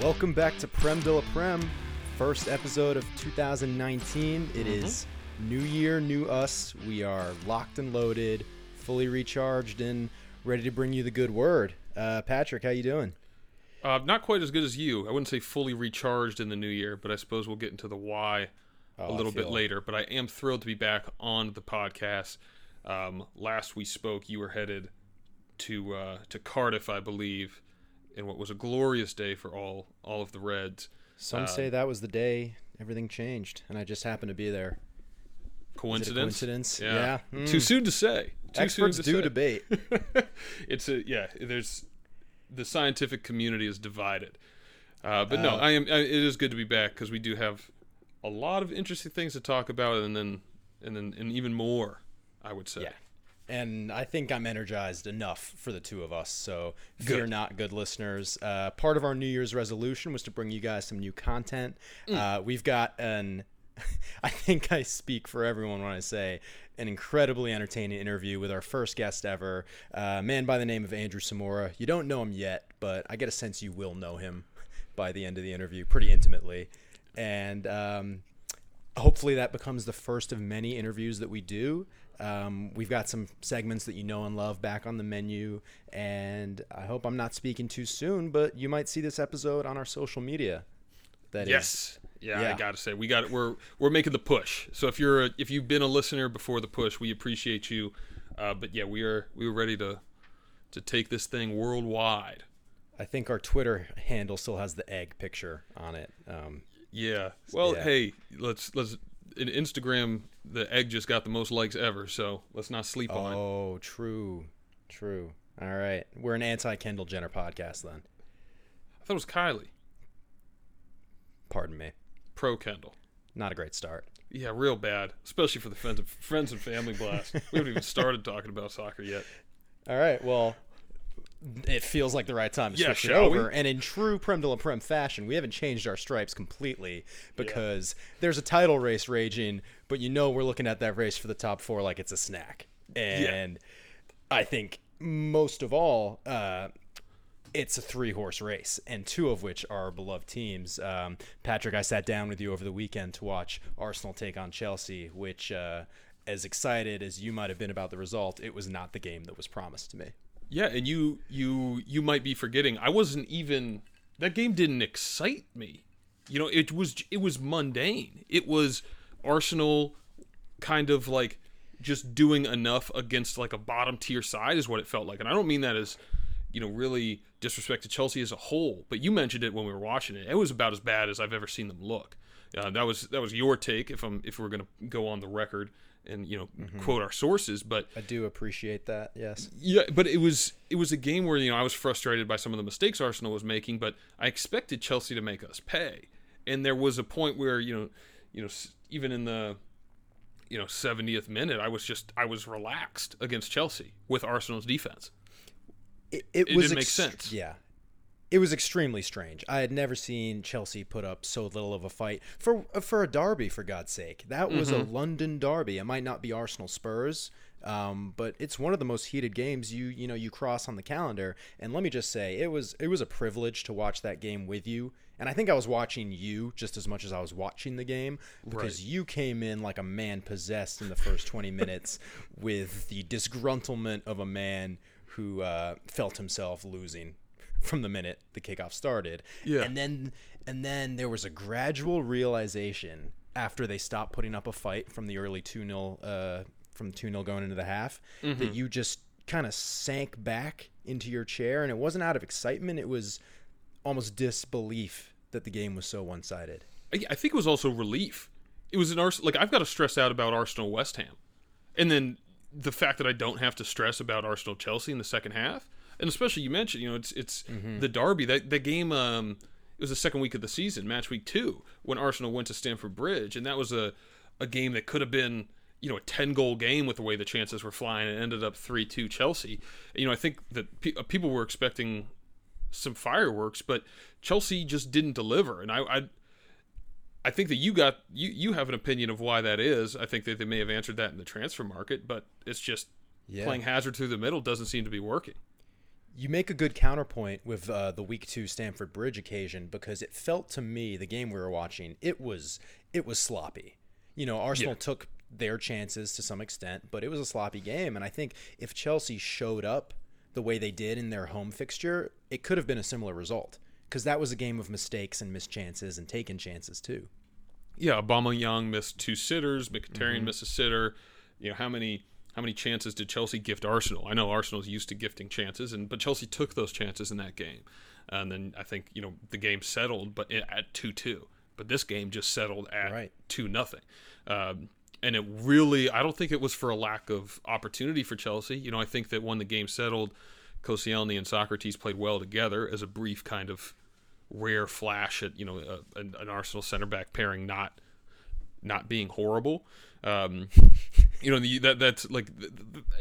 Welcome back to Prem de la Prem, first episode of 2019. It is new year, new us. We are locked and loaded, fully recharged, and ready to bring you the good word. Patrick, how you doing? Not quite as good as you. I wouldn't say fully recharged in the new year, but I suppose we'll get into the why a little bit later. But I am thrilled to be back on the podcast. Last we spoke, you were headed to Cardiff, I believe, in what was a glorious day for all of the Reds. Some say that was the day everything changed, and I just happened to be there. Coincidence? Coincidence? Yeah. Too soon to say. Experts do debate. It's there's... The scientific community is divided. It is good to be back because we do have a lot of interesting things to talk about and even more, I would say. Yeah. And I think I'm energized enough for the two of us. So fear not, good listeners. Part of our New Year's resolution was to bring you guys some new content. We've got I think I speak for everyone when I say an incredibly entertaining interview with our first guest ever, a man by the name of Andrew Samora. You don't know him yet, but I get a sense you will know him by the end of the interview pretty intimately. And hopefully that becomes the first of many interviews that we do. We've got some segments that you know and love back on the menu, and I hope I'm not speaking too soon, but you might see this episode on our social media. I gotta say we got it. We're making the push. So if you've been a listener before the push, we appreciate you. We're ready to take this thing worldwide. I think our Twitter handle still has the egg picture on it. Hey, let's in Instagram the egg just got the most likes ever. So let's not sleep on it. Oh, true. All right, we're an anti-Kendall Jenner podcast then. I thought it was Kylie. Pardon me. Pro Kendall. Not a great start. Yeah, real bad, especially for the friends and family blast. We haven't even started talking about soccer yet. All right, well, it feels like the right time to switch it over. And in true Prem de la Prem fashion, we haven't changed our stripes completely because there's a title race raging, but you know we're looking at that race for the top four like it's a snack. And I think most of all, it's a three-horse race, and two of which are our beloved teams. Patrick, I sat down with you over the weekend to watch Arsenal take on Chelsea, which, as excited as you might have been about the result, it was not the game that was promised to me. Yeah, and you might be forgetting. I wasn't even – that game didn't excite me. You know, it was mundane. It was Arsenal kind of like just doing enough against like a bottom-tier side is what it felt like. And I don't mean that as – you know, really disrespect to Chelsea as a whole. But you mentioned it when we were watching it. It was about as bad as I've ever seen them look. That was your take. If we're going to go on the record and quote our sources, but I do appreciate that. Yes. Yeah, but it was a game where I was frustrated by some of the mistakes Arsenal was making, but I expected Chelsea to make us pay. And there was a point where even in the 70th minute, I was relaxed against Chelsea with Arsenal's defense. It didn't make sense. Yeah. It was extremely strange. I had never seen Chelsea put up so little of a fight for a derby, for God's sake. That was a London derby. It might not be Arsenal Spurs, but it's one of the most heated games you cross on the calendar. And let me just say, it was a privilege to watch that game with you. And I think I was watching you just as much as I was watching the game because you came in like a man possessed in the first 20 minutes with the disgruntlement of a man who felt himself losing from the minute the kickoff started. Yeah. And then there was a gradual realization after they stopped putting up a fight from the early 2-0 going into the half that you just kind of sank back into your chair, and it wasn't out of excitement. It was almost disbelief that the game was so one-sided. I think it was also relief. It was I've got to stress out about Arsenal West Ham. And then the fact that I don't have to stress about Arsenal Chelsea in the second half, and especially you mentioned, it's the derby. That game, it was the second week of the season, match week 2, when Arsenal went to Stamford Bridge, and that was a game that could have been a 10-goal game with the way the chances were flying, and ended up 3-2 Chelsea. I think that people were expecting some fireworks, but Chelsea just didn't deliver, and I think that you have an opinion of why that is. I think that they may have answered that in the transfer market, but it's just playing Hazard through the middle doesn't seem to be working. You make a good counterpoint with the Week 2 Stamford Bridge occasion, because it felt to me, the game we were watching, it was sloppy. You know, Arsenal took their chances to some extent, but it was a sloppy game. And I think if Chelsea showed up the way they did in their home fixture, it could have been a similar result, because that was a game of mistakes and missed chances and taken chances too. Yeah, Aubameyang missed two sitters, Mkhitaryan missed a sitter. You know, how many chances did Chelsea gift Arsenal? I know Arsenal's used to gifting chances, but Chelsea took those chances in that game. And then I think, you know, the game settled but at 2-2. But this game just settled at 2-0. And it really, I don't think it was for a lack of opportunity for Chelsea. You know, I think that when the game settled, Koscielny and Socrates played well together as a brief kind of rare flash at, you know, an Arsenal center back pairing not being horrible. You know, that's like,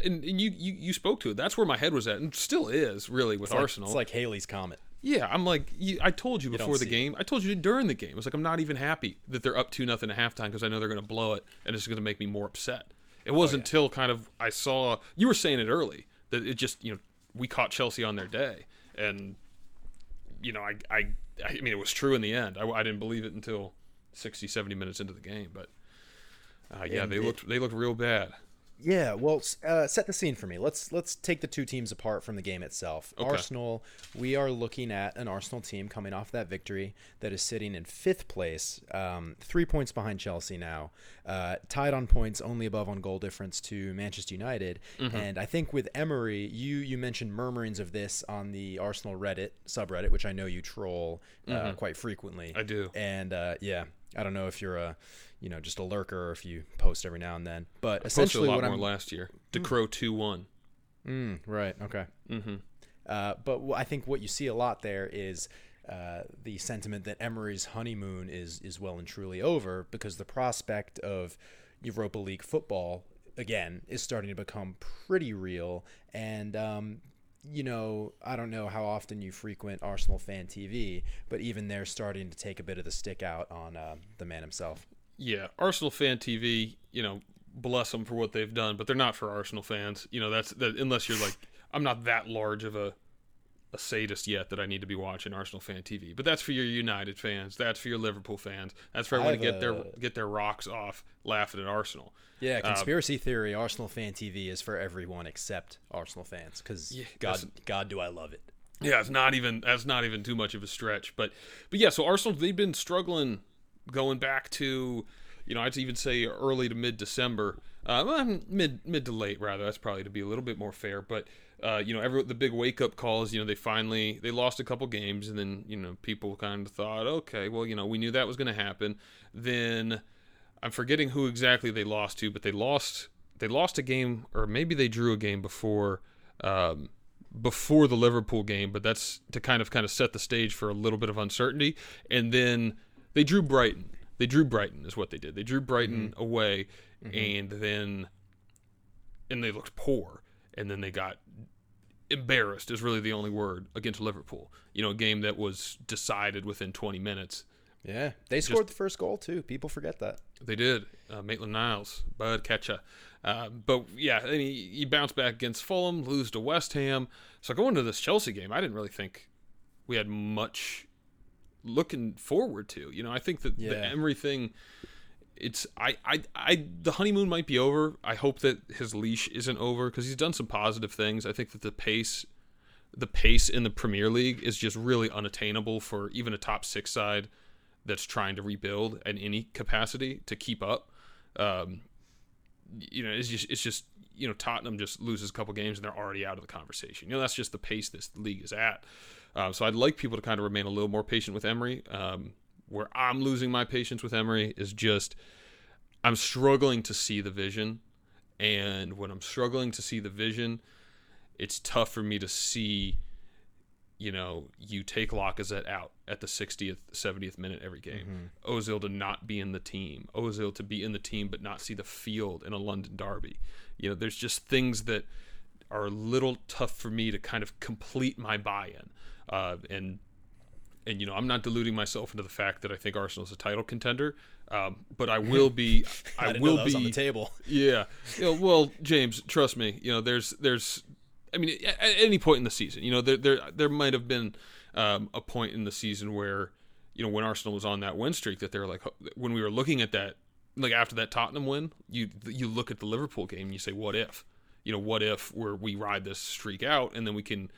and you spoke to it. That's where my head was at, and still is really with Arsenal. It's like Halley's Comet. Yeah, I'm like, I told you before the game. I told you during the game. It's like, I'm not even happy that they're up 2-0 at halftime, because I know they're going to blow it, and it's going to make me more upset. It wasn't until kind of I saw, you were saying it early, that it just, you know, we caught Chelsea on their day, and you know, I mean, it was true in the end. I didn't believe it until 60, 70 minutes into the game, but they looked real bad. Yeah, well, set the scene for me. Let's take the two teams apart from the game itself. Okay. Arsenal, we are looking at an Arsenal team coming off that victory that is sitting in 5th place, 3 points behind Chelsea now, tied on points, only above on goal difference to Manchester United. Mm-hmm. And I think with Emery, you mentioned murmurings of this on the Arsenal Reddit subreddit, which I know you troll quite frequently. I do. And I don't know if you're a, you know, just a lurker, or if you post every now and then. But I essentially, posted a lot more last year. DeCrow 2-1. Right. Okay. Mm-hmm. But I think what you see a lot there is the sentiment that Emery's honeymoon is well and truly over, because the prospect of Europa League football again is starting to become pretty real. And you know, I don't know how often you frequent Arsenal Fan TV, but even they're starting to take a bit of the stick out on the man himself. Yeah, Arsenal Fan TV, you know, bless them for what they've done, but they're not for Arsenal fans. You know, that's unless you're like, I'm not that large of a sadist yet that I need to be watching Arsenal Fan TV. But that's for your United fans. That's for your Liverpool fans. That's for everyone to get their rocks off laughing at Arsenal. Yeah, conspiracy theory, Arsenal Fan TV is for everyone except Arsenal fans, because God, do I love it. Yeah, that's not even too much of a stretch. But yeah, so Arsenal, they've been struggling going back to, you know, I'd even say early to mid-December. Mid to late, rather. That's probably to be a little bit more fair. But you know, the big wake-up calls, you know, they lost a couple games, and then, you know, people kind of thought, okay, well, you know, we knew that was going to happen. Then I'm forgetting who exactly they lost to, but they lost a game, or maybe they drew a game before the Liverpool game, but that's to kind of set the stage for a little bit of uncertainty. And then they drew Brighton. They drew Brighton is what they did. They drew Brighton away, and they looked poor, and then they got embarrassed is really the only word against Liverpool. You know, a game that was decided within 20 minutes. Yeah, they scored the first goal too. People forget that. They did. Maitland-Niles, Bud Ketcha. But yeah, and he bounced back against Fulham, lose to West Ham. So going to this Chelsea game, I didn't really think we had much looking forward to. You know, I think that the Emery thing, it's the honeymoon might be over. I hope that his leash isn't over, because he's done some positive things. I think that the pace in the Premier League is just really unattainable for even a top 6 side that's trying to rebuild in any capacity to keep up. You know, it's just you know, Tottenham just loses a couple games and they're already out of the conversation. You know, that's just the pace this league is at. So I'd like people to kind of remain a little more patient with Emery. Where I'm losing my patience with Emery is just I'm struggling to see the vision. And when I'm struggling to see the vision, it's tough for me to see, you know, you take Lacazette out at the 60th, 70th minute every game. Mm-hmm. Ozil to not be in the team. Ozil to be in the team but not see the field in a London derby. You know, there's just things that are a little tough for me to kind of complete my buy-in. And, you know, I'm not deluding myself into the fact that I think Arsenal's a title contender, but I will be. I will be on the table. Yeah. You know, well, James, trust me. You know, there's I mean, at any point in the season, you know, there might have been a point in the season where, you know, when Arsenal was on that win streak, that they were like, when we were looking at that, like after that Tottenham win, you look at the Liverpool game and you say, what if, you know, what if we ride this streak out and then we can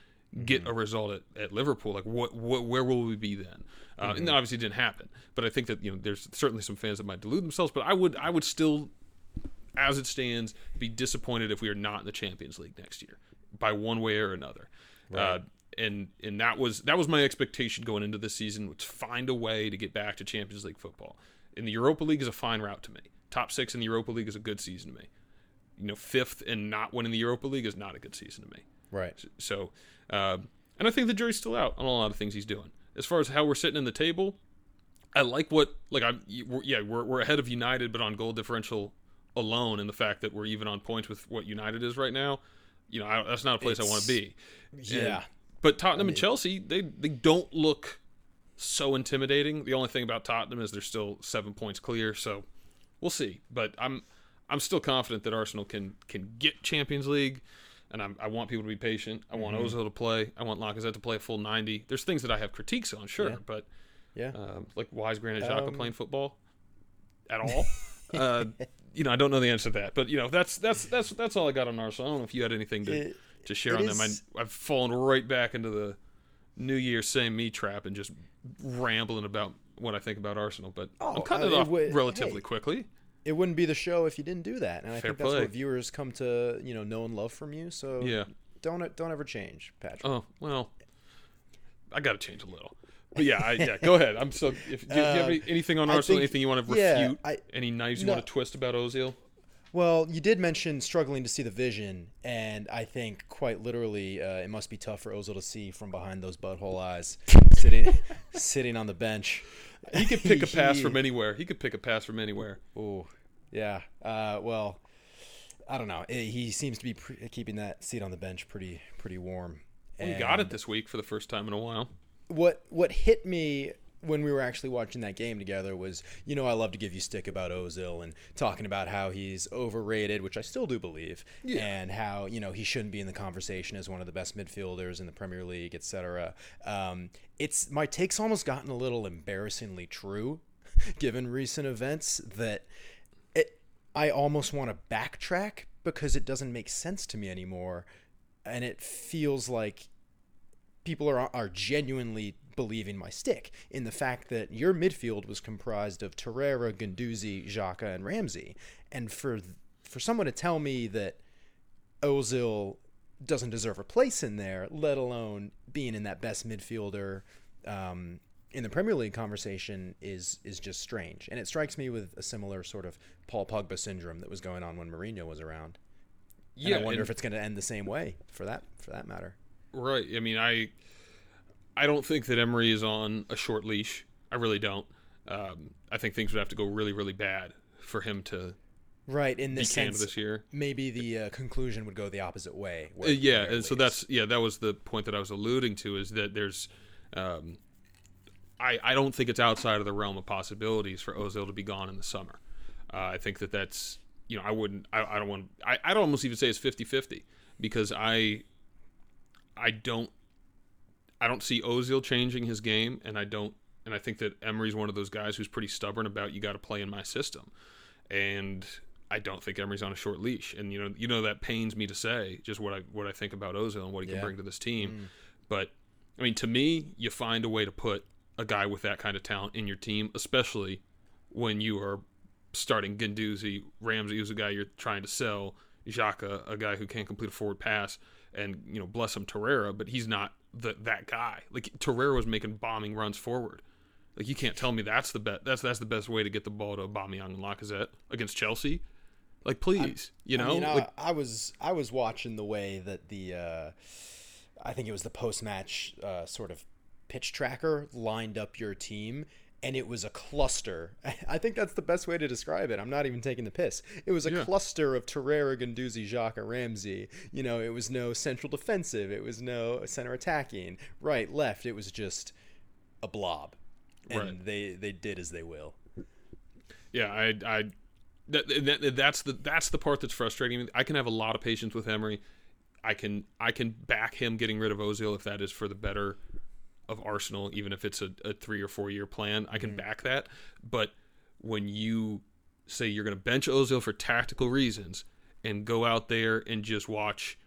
get a result at Liverpool? Like where will we be then? And that obviously didn't happen, but I think that, you know, there's certainly some fans that might delude themselves, but I would still, as it stands, be disappointed if we are not in the Champions League next year by one way or another. Right. And that was my expectation going into this season, was find a way to get back to Champions League football. And the Europa League is a fine route to me. Top six in the Europa League is a good season to me. You know, fifth and not winning the Europa League is not a good season to me. Right. So, and I think the jury's still out on a lot of things he's doing. As far as how we're sitting in the table, I like we're ahead of United, but on goal differential alone, and the fact that we're even on points with what United is right now, you know, that's not a place I want to be. Yeah. But Tottenham and Chelsea, they don't look so intimidating. The only thing about Tottenham is they're still 7 points clear, so we'll see. But I'm still confident that Arsenal can get Champions League, and I want people to be patient. I want Ozil to play. I want Lacazette to play a full 90. There's things that I have critiques on, sure, but like, why is Granit Xhaka playing football at all? You know, I don't know the answer to that. But, you know, that's all I got on Arsenal. I don't know if you had anything to share on them. I've fallen right back into the New Year same me trap and just rambling about what I think about Arsenal, but I'm cutting it off relatively quickly. It wouldn't be the show if you didn't do that, and I think that's what viewers come to, you know and love from you. So don't ever change, Patrick. Oh, well, I got to change a little. But go ahead. I'm so. Do you have anything on Arsenal? Anything you want to refute? Any knives you want to twist about Ozil? Well, you did mention struggling to see the vision, and I think quite literally it must be tough for Ozil to see from behind those butthole eyes sitting on the bench. He could pick a pass from anywhere. Ooh, yeah. Well, I don't know. He seems to be keeping that seat on the bench pretty warm. Well, he got it this week for the first time in a while. What hit me when we were actually watching that game together was, you know, I love to give you stick about Ozil and talking about how he's overrated, which I still do believe, and how, you know, he shouldn't be in the conversation as one of the best midfielders in the Premier League, et cetera. It's my take's almost gotten a little embarrassingly true, given recent events, that I almost want to backtrack because it doesn't make sense to me anymore, and it feels like people are genuinely believing my stick in the fact that your midfield was comprised of Torreira, Guendouzi, Xhaka, and Ramsey. And for someone to tell me that Ozil doesn't deserve a place in there, let alone being in that best midfielder in the Premier League conversation, is just strange. And it strikes me with a similar sort of Paul Pogba syndrome that was going on when Mourinho was around. Yeah, and I wonder if it's going to end the same way for that matter. Right. I mean, I don't think that Emery is on a short leash. I really don't. I think things would have to go really, really bad for him to in this sense, this year. Maybe the conclusion would go the opposite way. And so that was the point that I was alluding to, is that there's I don't think it's outside of the realm of possibilities for Ozil to be gone in the summer. I think that's you know, I wouldn't I don't want I'd almost even say it's 50-50, because I don't see Ozil changing his game, and I think that Emery's one of those guys who's pretty stubborn about, you got to play in my system. And I don't think Emery's on a short leash. And you know that pains me to say, just what I think about Ozil and what he can bring to this team. But I mean, to me, you find a way to put a guy with that kind of talent in your team, especially when you are starting Guendouzi, Ramsey, who's a guy you're trying to sell, Xhaka, a guy who can't complete a forward pass, and, you know, bless him, Torreira, but he's not that guy. Like, Torreira was making bombing runs forward. Like, you can't tell me that's the best way to get the ball to Aubameyang and Lacazette against Chelsea. Like, please, I was watching the way that the I think it was the post-match sort of pitch tracker lined up your team. And it was a cluster. I think that's the best way to describe it. I'm not even taking the piss. It was a cluster of Torreira, Guendouzi, Xhaka, Ramsey. You know, it was no central defensive. It was no center attacking. Right, left. It was just a blob. And they did as they will. Yeah, that's the part that's frustrating. I can have a lot of patience with Emery. I can back him getting rid of Ozil if that is for the better of Arsenal, even if it's a 3 or 4 year plan. I can back that. But when you say you're going to bench Ozil for tactical reasons and go out there and just watch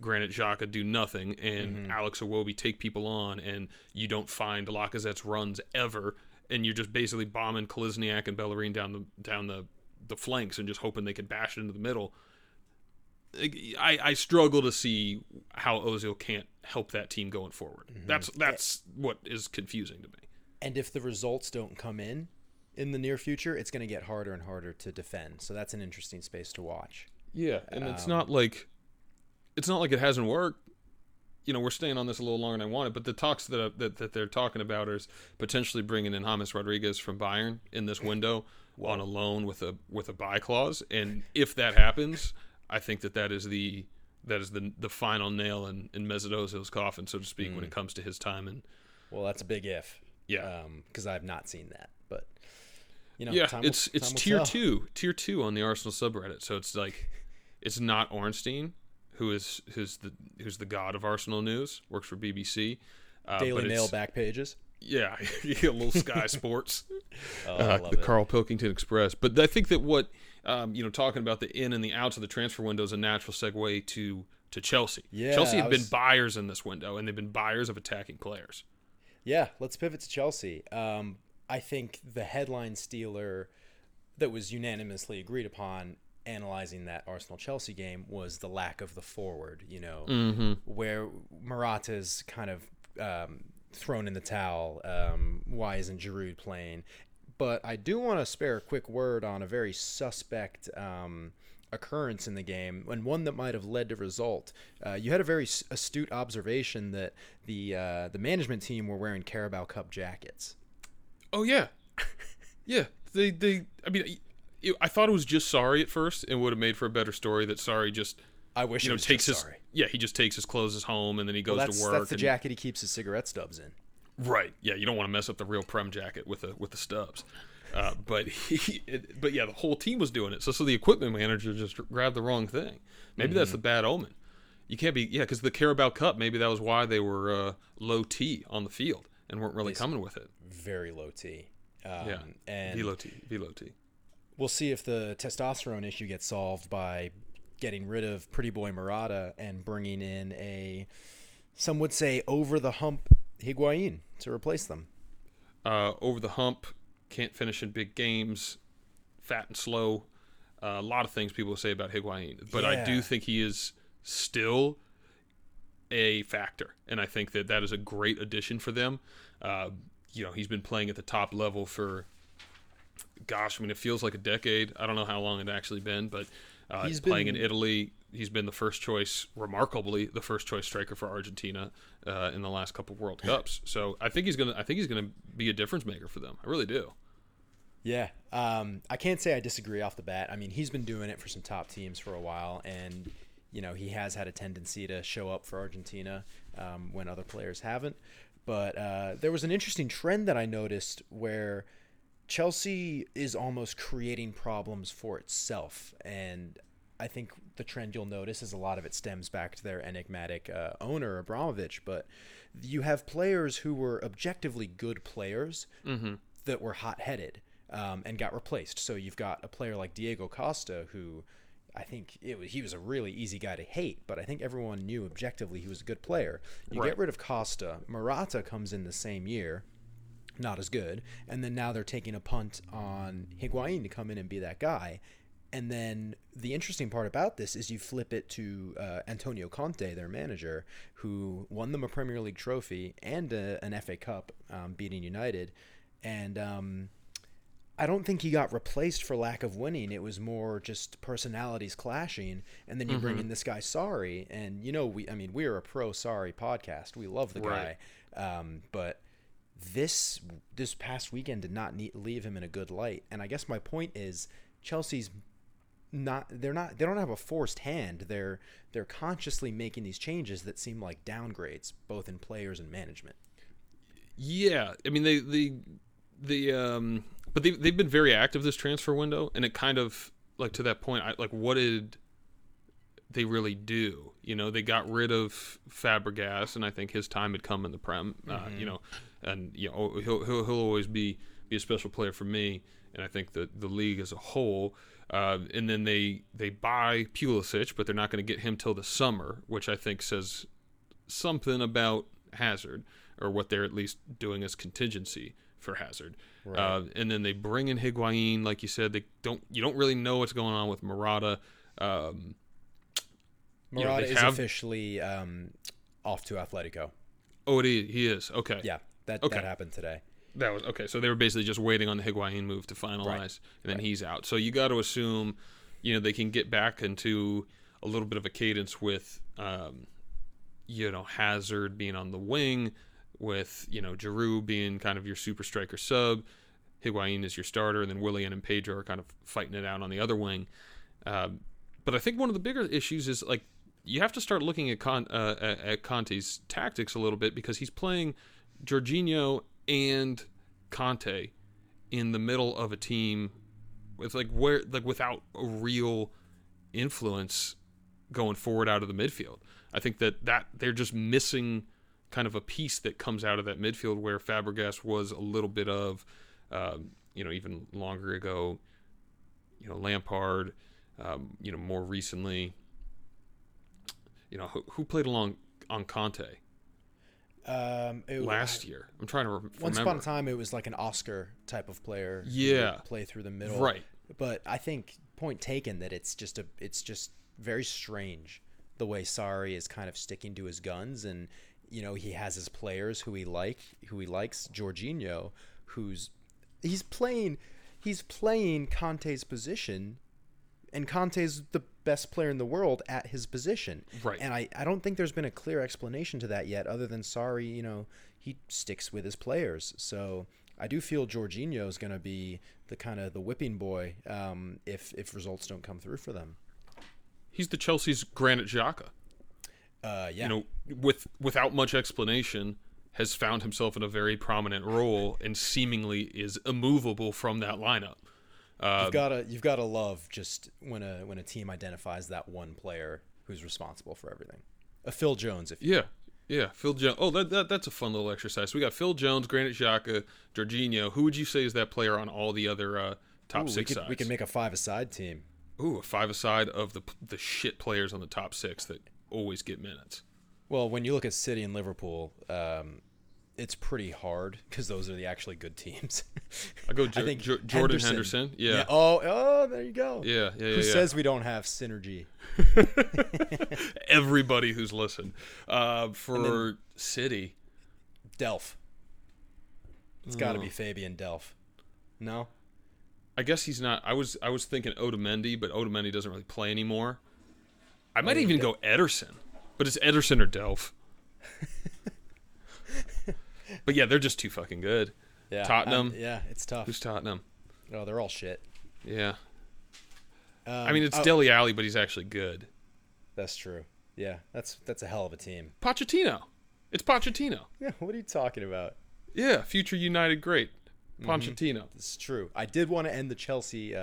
Granit Xhaka do nothing and Alex Iwobi take people on, and you don't find Lacazette's runs ever, and you're just basically bombing Kolasinac and Bellerin down the flanks and just hoping they can bash it into the middle. I struggle to see how Ozil can't help that team going forward. That's what is confusing to me. And if the results don't come in the near future, it's going to get harder and harder to defend. So that's an interesting space to watch. Yeah, and it's not like it hasn't worked. You know, we're staying on this a little longer than I wanted, but the talks that they're talking about is potentially bringing in James Rodriguez from Bayern in this window on a loan with a buy clause. And if that happens, I think that is the final nail in Mesut Ozil's coffin, so to speak, when it comes to his time. And well, that's a big if. Yeah, because I've not seen that, but you know, yeah, it's tier two on the Arsenal subreddit. So it's like, it's not Ornstein, who's the god of Arsenal news, works for BBC, Daily Mail back pages. Yeah, a little Sky Sports, I love it. Carl Pilkington Express. But I think that what talking about the in and the outs of the transfer window is a natural segue to Chelsea. Yeah, Chelsea have been buyers in this window, and they've been buyers of attacking players. Yeah, let's pivot to Chelsea. I think the headline stealer that was unanimously agreed upon analyzing that Arsenal-Chelsea game was the lack of the forward, where Morata's kind of thrown in the towel. Why isn't Giroud playing? But I do want to spare a quick word on a very suspect occurrence in the game, and one that might have led to result. You had a very astute observation that the management team were wearing Carabao Cup jackets. Oh, yeah. Yeah. I thought it was just Sarri at first, and would have made for a better story that Sarri just... I wish it was takes just his, Sarri. Yeah, he just takes his clothes home, and then he goes to work. That's the jacket he keeps his cigarette stubs in. Right. Yeah, you don't want to mess up the real Prem jacket with the stubs. But yeah, the whole team was doing it. So the equipment manager just grabbed the wrong thing. Maybe that's the bad omen. You can't be... Yeah, because the Carabao Cup, maybe that was why they were low T on the field and weren't really coming with it. Very low T. Low T. We'll see if the testosterone issue gets solved by getting rid of Pretty Boy Morata and bringing in some would say over the hump Higuain to replace them. Over the hump, can't finish in big games, fat and slow. A lot of things people say about Higuain, but yeah. I do think he is still a factor, and I think that is a great addition for them. He's been playing at the top level for, it feels like a decade. I don't know how long it's actually been, but he's playing in Italy. He's been remarkably the first choice striker for Argentina in the last couple of World Cups. So I think he's gonna be a difference maker for them. I really do. Yeah, I can't say I disagree off the bat. I mean, he's been doing it for some top teams for a while, and he has had a tendency to show up for Argentina when other players haven't. But there was an interesting trend that I noticed where Chelsea is almost creating problems for itself, and I think the trend you'll notice is a lot of it stems back to their enigmatic owner, Abramovich, but you have players who were objectively good players that were hot-headed and got replaced. So you've got a player like Diego Costa, who I think he was a really easy guy to hate, but I think everyone knew objectively he was a good player. You get rid of Costa. Morata comes in the same year. Not as good, and then now they're taking a punt on Higuain to come in and be that guy. And then the interesting part about this is you flip it to Antonio Conte, their manager, who won them a Premier League trophy and an FA Cup, beating United, and I don't think he got replaced for lack of winning. It was more just personalities clashing, and then you bring in this guy Sarri, and we're a pro Sarri podcast. We love the guy, but this past weekend did not leave him in a good light. And I guess my point is Chelsea's they don't have a forced hand. They're consciously making these changes that seem like downgrades, both in players and management. Yeah. I mean, they've been very active this transfer window, and it kind of, like, to that point, what did they really do. You know, they got rid of Fabregas, and I think his time had come in the Prem. You know, and you know he'll always be a special player for me, and I think the league as a whole. And then they buy Pulisic, but they're not going to get him till the summer, which I think says something about Hazard, or what they're at least doing as contingency for Hazard. Right. And then they bring in Higuain, like you said. You don't really know what's going on with Morata. Morata is officially off to Atletico. Oh, he is. Okay. Yeah, that happened today. That was okay. So they were basically just waiting on the Higuain move to finalize, and then he's out. So you got to assume, you know, they can get back into a little bit of a cadence with, you know, Hazard being on the wing, with you know Giroud being kind of your super striker sub, Higuain is your starter, and then Willian and Pedro are kind of fighting it out on the other wing. But I think one of the bigger issues is like you have to start looking at Conte's tactics a little bit, because he's playing Jorginho and Conte in the middle of a team with without a real influence going forward out of the midfield. I think that they're just missing kind of a piece that comes out of that midfield where Fabregas was a little bit of, you know, even longer ago, you know, Lampard, you know, more recently, you know, who played along on Conte? Last year. I'm trying to remember. Once upon a time, it was like an Oscar type of player. Yeah. Who would play through the middle. Right. But I think point taken that it's just very strange the way Sarri is kind of sticking to his guns, and you know he has his players who he likes. Jorginho, who's playing Conte's position, and Conte's the best player in the world at his position. Right. And I don't think there's been a clear explanation to that yet, other than Sarri, you know, he sticks with his players. So I do feel Jorginho is going to be the kind of the whipping boy if results don't come through for them. He's the Chelsea's Granit Xhaka. Yeah. You know, without much explanation, has found himself in a very prominent role and seemingly is immovable from that lineup. You've got to love just when a team identifies that one player who's responsible for everything. A Phil Jones, if you will. Yeah, Phil Jones. Oh, that's a fun little exercise. So we got Phil Jones, Granit Xhaka, Jorginho. Who would you say is that player on all the other top six sides? We can make a five-a-side team. Ooh, a five-a-side of the shit players on the top six that always get minutes. Well, when you look at City and Liverpool, it's pretty hard because those are the actually good teams. I go Jordan Henderson. Yeah. Oh, there you go. Yeah. Who says we don't have synergy? Everybody who's listened. For City. Delph. It's got to be Fabian Delph. No? I guess he's not. I was thinking Otamendi, but Otamendi doesn't really play anymore. I might even go Ederson, but it's Ederson or Delph. But yeah, they're just too fucking good. Yeah, Tottenham. Yeah, it's tough. Who's Tottenham? Oh, they're all shit. Yeah. I mean, it's Dele Alli, but he's actually good. That's true. Yeah, that's a hell of a team. Pochettino. It's Pochettino. Yeah, what are you talking about? Yeah, future United great. Pochettino. Mm-hmm. This is true. I did want to end the Chelsea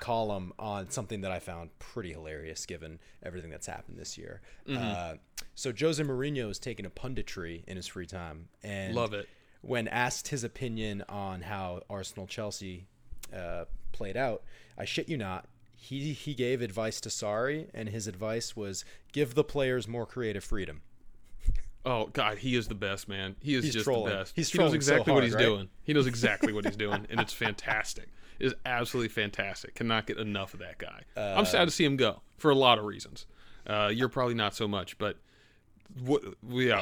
column on something that I found pretty hilarious given everything that's happened this year. Mm-hmm. So Jose Mourinho is taking a punditry in his free time. And love it. When asked his opinion on how Arsenal-Chelsea played out, I shit you not, he gave advice to Sarri, and his advice was give the players more creative freedom. Oh, God, he is the best, man. He's just trolling. The best. He knows exactly what he's doing. He knows exactly what he's doing, and it's fantastic. It is absolutely fantastic. Cannot get enough of that guy. I'm sad to see him go for a lot of reasons. You're probably not so much, but we're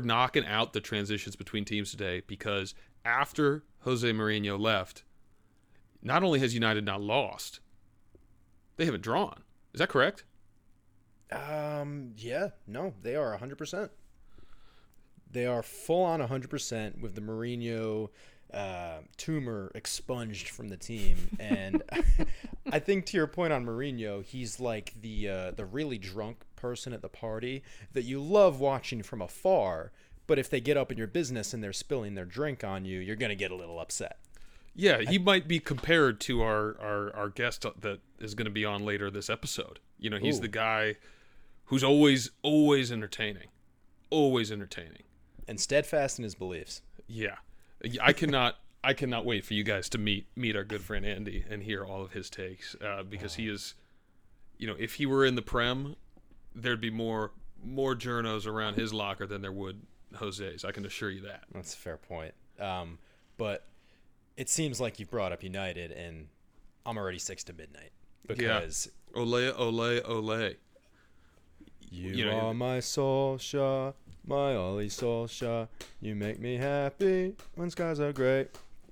knocking out the transitions between teams today, because after Jose Mourinho left, not only has United not lost, they haven't drawn. Is that correct? They are 100%. They are full on 100% with the Mourinho tumor expunged from the team. And I think to your point on Mourinho, he's like the really drunk person at the party that you love watching from afar, but if they get up in your business and they're spilling their drink on you, you're going to get a little upset. Yeah, he might be compared to our guest that is going to be on later this episode. You know, he's the guy who's always entertaining. Always entertaining. And steadfast in his beliefs. Yeah. I cannot wait for you guys to meet our good friend Andy and hear all of his takes because he is, you know, if he were in the Prem, there'd be more journos around his locker than there would Jose's. I can assure you that. That's a fair point. But it seems like you brought up United, and I'm already 6 to midnight because ole ole ole. You are my Solskjaer, my Ole Solskjaer. You make me happy when skies are gray.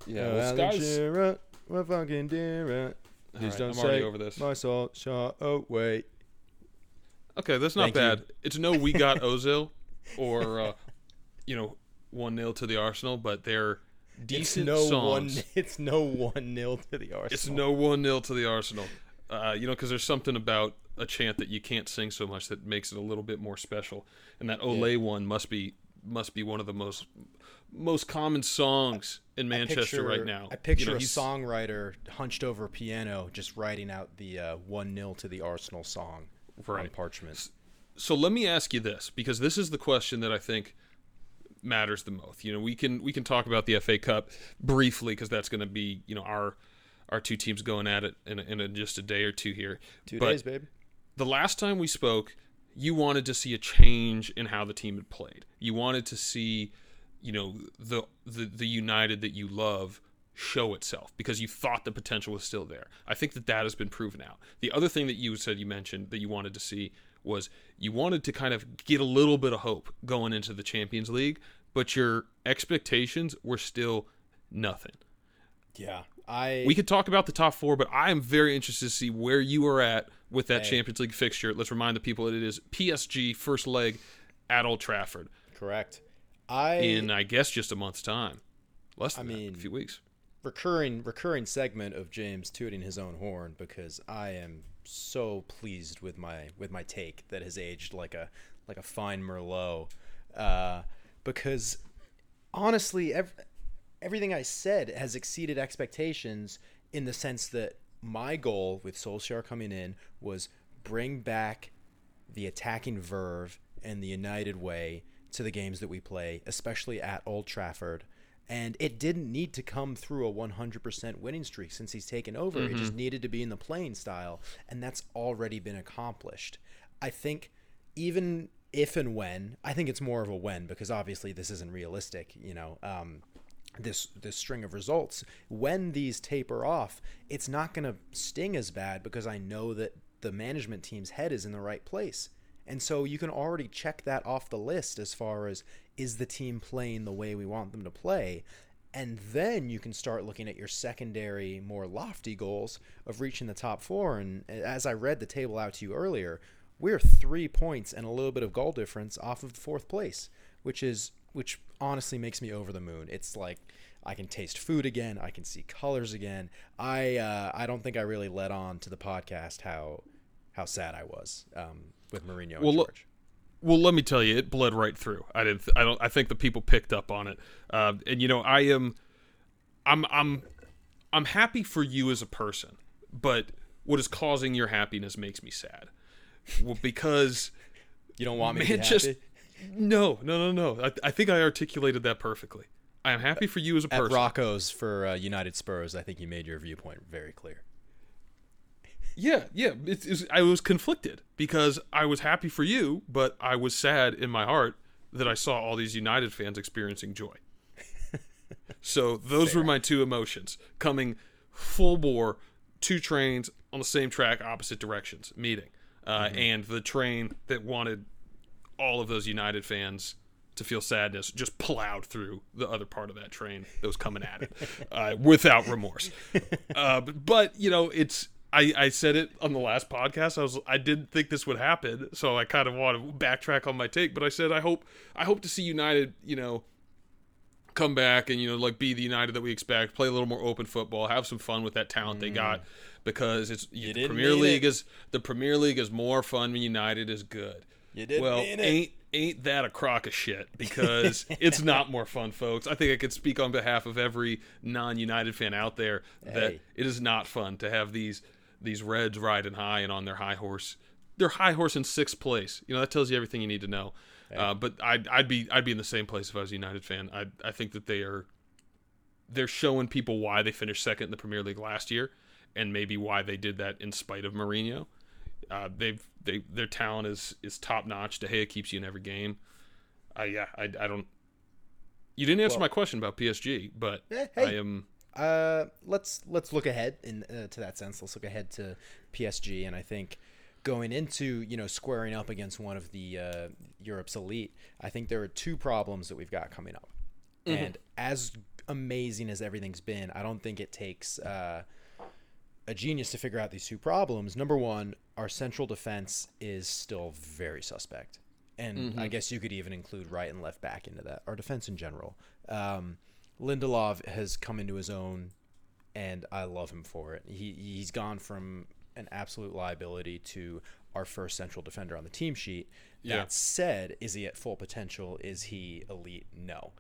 Yeah, well, skies. We're fucking dear. Please don't say my Solskjaer. Oh wait. Okay, that's not bad. You. It's no, we got Ozil, or 1-0 to the Arsenal, but they're. Decent it's no songs. It's no 1-0 to the Arsenal. It's no 1-0 to the Arsenal. Because there's something about a chant that you can't sing so much that makes it a little bit more special. And that Ole one must be one of the most common songs in Manchester right now. I picture a songwriter hunched over a piano just writing out the 1-0 to the Arsenal song on parchment. So let me ask you this, because this is the question that I think matters the most. We can talk about the FA Cup briefly because that's going to be our two teams going at it in just a day or two here. 2 days, babe. The last time we spoke, you wanted to see a change in how the team had played. You wanted to see the United that you love show itself because you thought the potential was still there. I think that has been proven out. The other thing that you mentioned that you wanted to see was you wanted to kind of get a little bit of hope going into the Champions League, but your expectations were still nothing. Yeah. We could talk about the top four, but I am very interested to see where you are at with that Champions League fixture. Let's remind the people that it is PSG first leg at Old Trafford. Correct. In, I guess, just a month's time. Less than a few weeks. Recurring segment of James tooting his own horn because I am so pleased with my take that has aged like a fine Merlot, because honestly everything I said has exceeded expectations in the sense that my goal with Solskjaer coming in was bring back the attacking verve and the United way to the games that we play, especially at Old Trafford. And it didn't need to come through a 100% winning streak since he's taken over. Mm-hmm. It just needed to be in the playing style, and that's already been accomplished. I think even if and when – I think it's more of a when because obviously this isn't realistic, this string of results. When these taper off, it's not going to sting as bad because I know that the management team's head is in the right place. And so you can already check that off the list as far as, is the team playing the way we want them to play? And then you can start looking at your secondary, more lofty goals of reaching the top four. And as I read the table out to you earlier, we're 3 points and a little bit of goal difference off of 4th place, which honestly makes me over the moon. It's like I can taste food again. I can see colors again. I don't think I really let on to the podcast how sad I was. With Mourinho and George. Well, let me tell you, it bled right through. I think the people picked up on it. I'm happy for you as a person, but what is causing your happiness makes me sad. Well, because you don't want me to be happy? No. I think I articulated that perfectly. I am happy for you as a person. At Rocco's for United Spurs, I think you made your viewpoint very clear. Yeah. I was conflicted because I was happy for you, but I was sad in my heart that I saw all these United fans experiencing joy. So those were my two emotions coming full bore, 2 trains on the same track, opposite directions, meeting. And the train that wanted all of those United fans to feel sadness just plowed through the other part of that train that was coming at it without remorse. It's... I said it on the last podcast. I didn't think this would happen, so I kind of want to backtrack on my take. But I said I hope to see United, come back and be the United that we expect, play a little more open football, have some fun with that talent they got, because the Premier League is more fun when United is good. You didn't mean it. ain't that a crock of shit, because it's not more fun, folks. I think I could speak on behalf of every non-United fan out there that it is not fun to have these Reds riding high and on their high horse. They're high horse in sixth place. You know, that tells you everything you need to know. Right. But I'd be in the same place if I was a United fan. I think that they're showing people why they finished second in the Premier League last year, and maybe why they did that in spite of Mourinho. Their talent is top notch. De Gea keeps you in every game. You didn't answer my question about PSG, but I am. Let's look ahead in to that sense. Let's look ahead to PSG, and I think going into squaring up against one of the Europe's elite, I think there are two problems that we've got coming up. Mm-hmm. And as amazing as everything's been, I don't think it takes a genius to figure out these two problems. Number one, our central defense is still very suspect. And mm-hmm. I guess you could even include right and left back into that. Our defense in general. Lindelof has come into his own, and I love him for it. He's gone from an absolute liability to our first central defender on the team sheet. Yeah. That said, is he at full potential? Is he elite? No.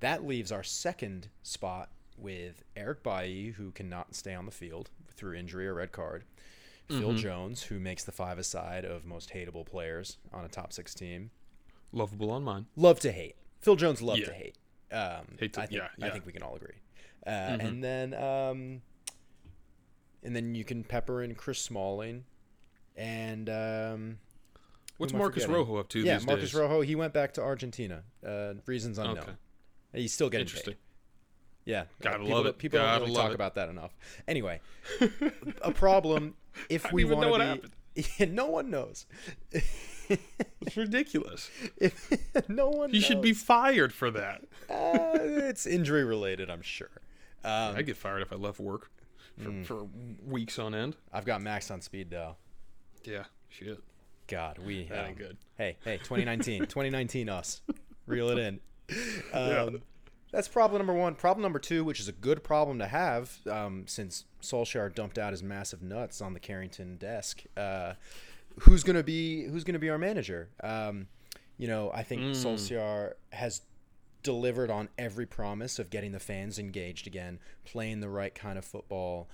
That leaves our second spot with Eric Bailly, who cannot stay on the field through injury or red card. Mm-hmm. Phil Jones, who makes the five-a-side of most hateable players on a top six team. Lovable on mine. Love to hate. Phil Jones loved to hate. I think we can all agree. Mm-hmm. And then you can pepper in Chris Smalling. And what's Marcus Rojo up to these days? Yeah, Marcus Rojo, he went back to Argentina. Reasons unknown. Okay. He's still getting paid. Yeah, gotta love it. People don't really talk about that enough. Anyway, a problem if we want to. I don't even know what happened. No one knows. It's ridiculous. No one. He should be fired for that. It's injury related, I'm sure. I'd get fired if I left work for weeks on end. I've got Max on speed dial. Yeah, shit. God, that ain't good. Hey, 2019 us. Reel it in. That's problem number one. Problem number two, which is a good problem to have, since Solskjaer dumped out his massive nuts on the Carrington desk. Who's gonna be our manager? I think Solskjaer has delivered on every promise of getting the fans engaged again, playing the right kind of football,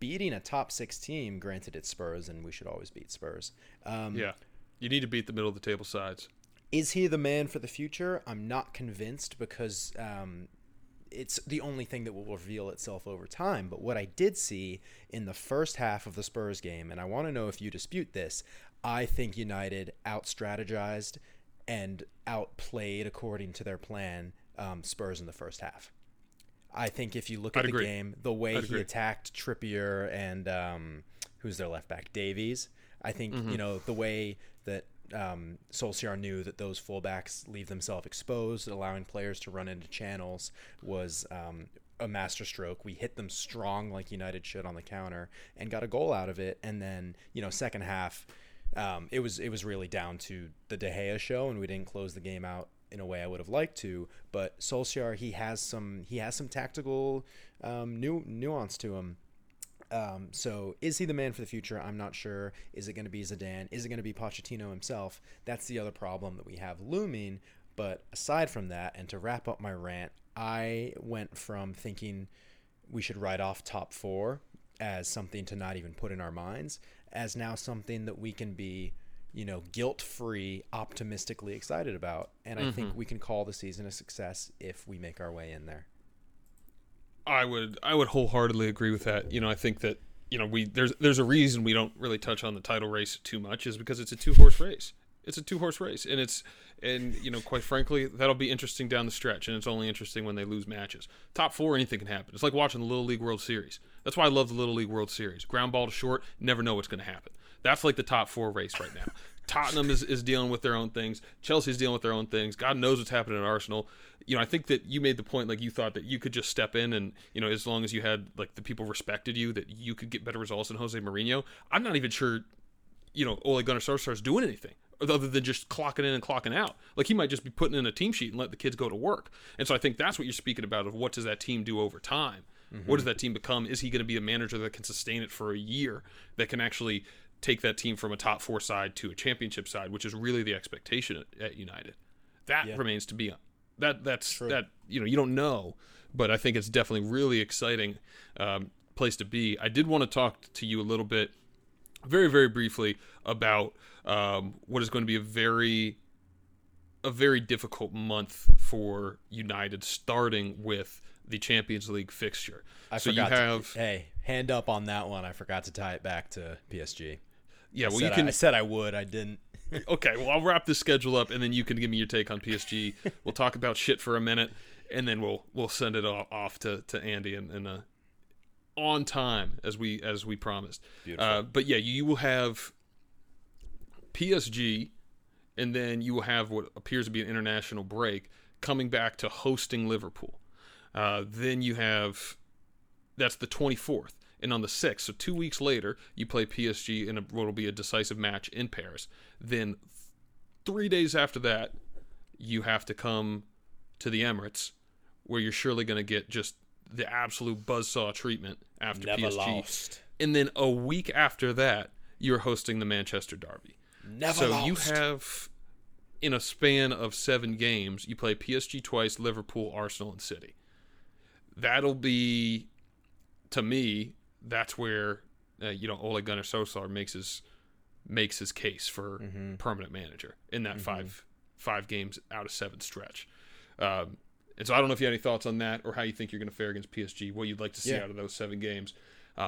beating a top six team. Granted, it's Spurs, and we should always beat Spurs. You need to beat the middle of the table sides. Is he the man for the future? I'm not convinced, because it's the only thing that will reveal itself over time. But what I did see in the first half of the Spurs game, and I want to know if you dispute this, I think United out-strategized and outplayed, according to their plan, Spurs in the first half. I think if you look at the game, the way he attacked Trippier and who's their left back, Davies, I think the way that Solskjaer knew that those fullbacks leave themselves exposed, allowing players to run into channels, was a masterstroke. We hit them strong like United should on the counter and got a goal out of it. And then, second half, it was really down to the De Gea show, and we didn't close the game out in a way I would have liked to. But Solskjaer, he has some tactical nuance to him. So is he the man for the future? I'm not sure. Is it going to be Zidane? Is it going to be Pochettino himself? That's the other problem that we have looming. But aside from that, and to wrap up my rant, I went from thinking we should write off top four as something to not even put in our minds, as now something that we can be, guilt-free, optimistically excited about. And I think we can call the season a success if we make our way in there. I would wholeheartedly agree with that. I think that there's a reason we don't really touch on the title race too much, is because it's a two-horse race. It's a two-horse race, and quite frankly, that'll be interesting down the stretch, and it's only interesting when they lose matches. Top four, anything can happen. It's like watching the Little League World Series. That's why I love the Little League World Series. Ground ball to short, never know what's going to happen. That's like the top four race right now. Tottenham is dealing with their own things. Chelsea's dealing with their own things. God knows what's happening at Arsenal. I think that you made the point, like, you thought that you could just step in and, as long as you had, like, the people respected you, that you could get better results than Jose Mourinho. I'm not even sure, Ole Gunnar Solskjaer's doing anything other than just clocking in and clocking out. Like, he might just be putting in a team sheet and let the kids go to work. And so I think that's what you're speaking about, of what does that team do over time? Mm-hmm. What does that team become? Is he going to be a manager that can sustain it for a year, that can actually take that team from a top four side to a championship side, which is really the expectation at United. That remains to be that's true. That, you know, you don't know, but I think it's definitely really exciting place to be. I did want to talk to you a little bit, very, very briefly, about what is going to be a very difficult month for United, starting with the Champions League fixture. Hand up on that one. I forgot to tie it back to PSG. Yeah, well, I said I would. I didn't. Okay, well, I'll wrap this schedule up, and then you can give me your take on PSG. We'll talk about shit for a minute, and then we'll send it all off to Andy and on time as we promised. Beautiful. But yeah, you will have PSG, and then you will have what appears to be an international break, coming back to hosting Liverpool. Then you have, that's the 24th. And on the 6th, so 2 weeks later, you play PSG in what will be a decisive match in Paris. Then 3 days after that, you have to come to the Emirates, where you're surely going to get just the absolute buzzsaw treatment after Never PSG. Lost. And then a week after that, you're hosting the Manchester Derby. Never so lost. You have, in a span of 7 games, you play PSG twice, Liverpool, Arsenal, and City. That'll be, to me, that's where Ole Gunnar Solskjaer makes his case for permanent manager in that five games out of 7 stretch. And so I don't know if you have any thoughts on that, or how you think you're going to fare against PSG, what you'd like to see out of those 7 games,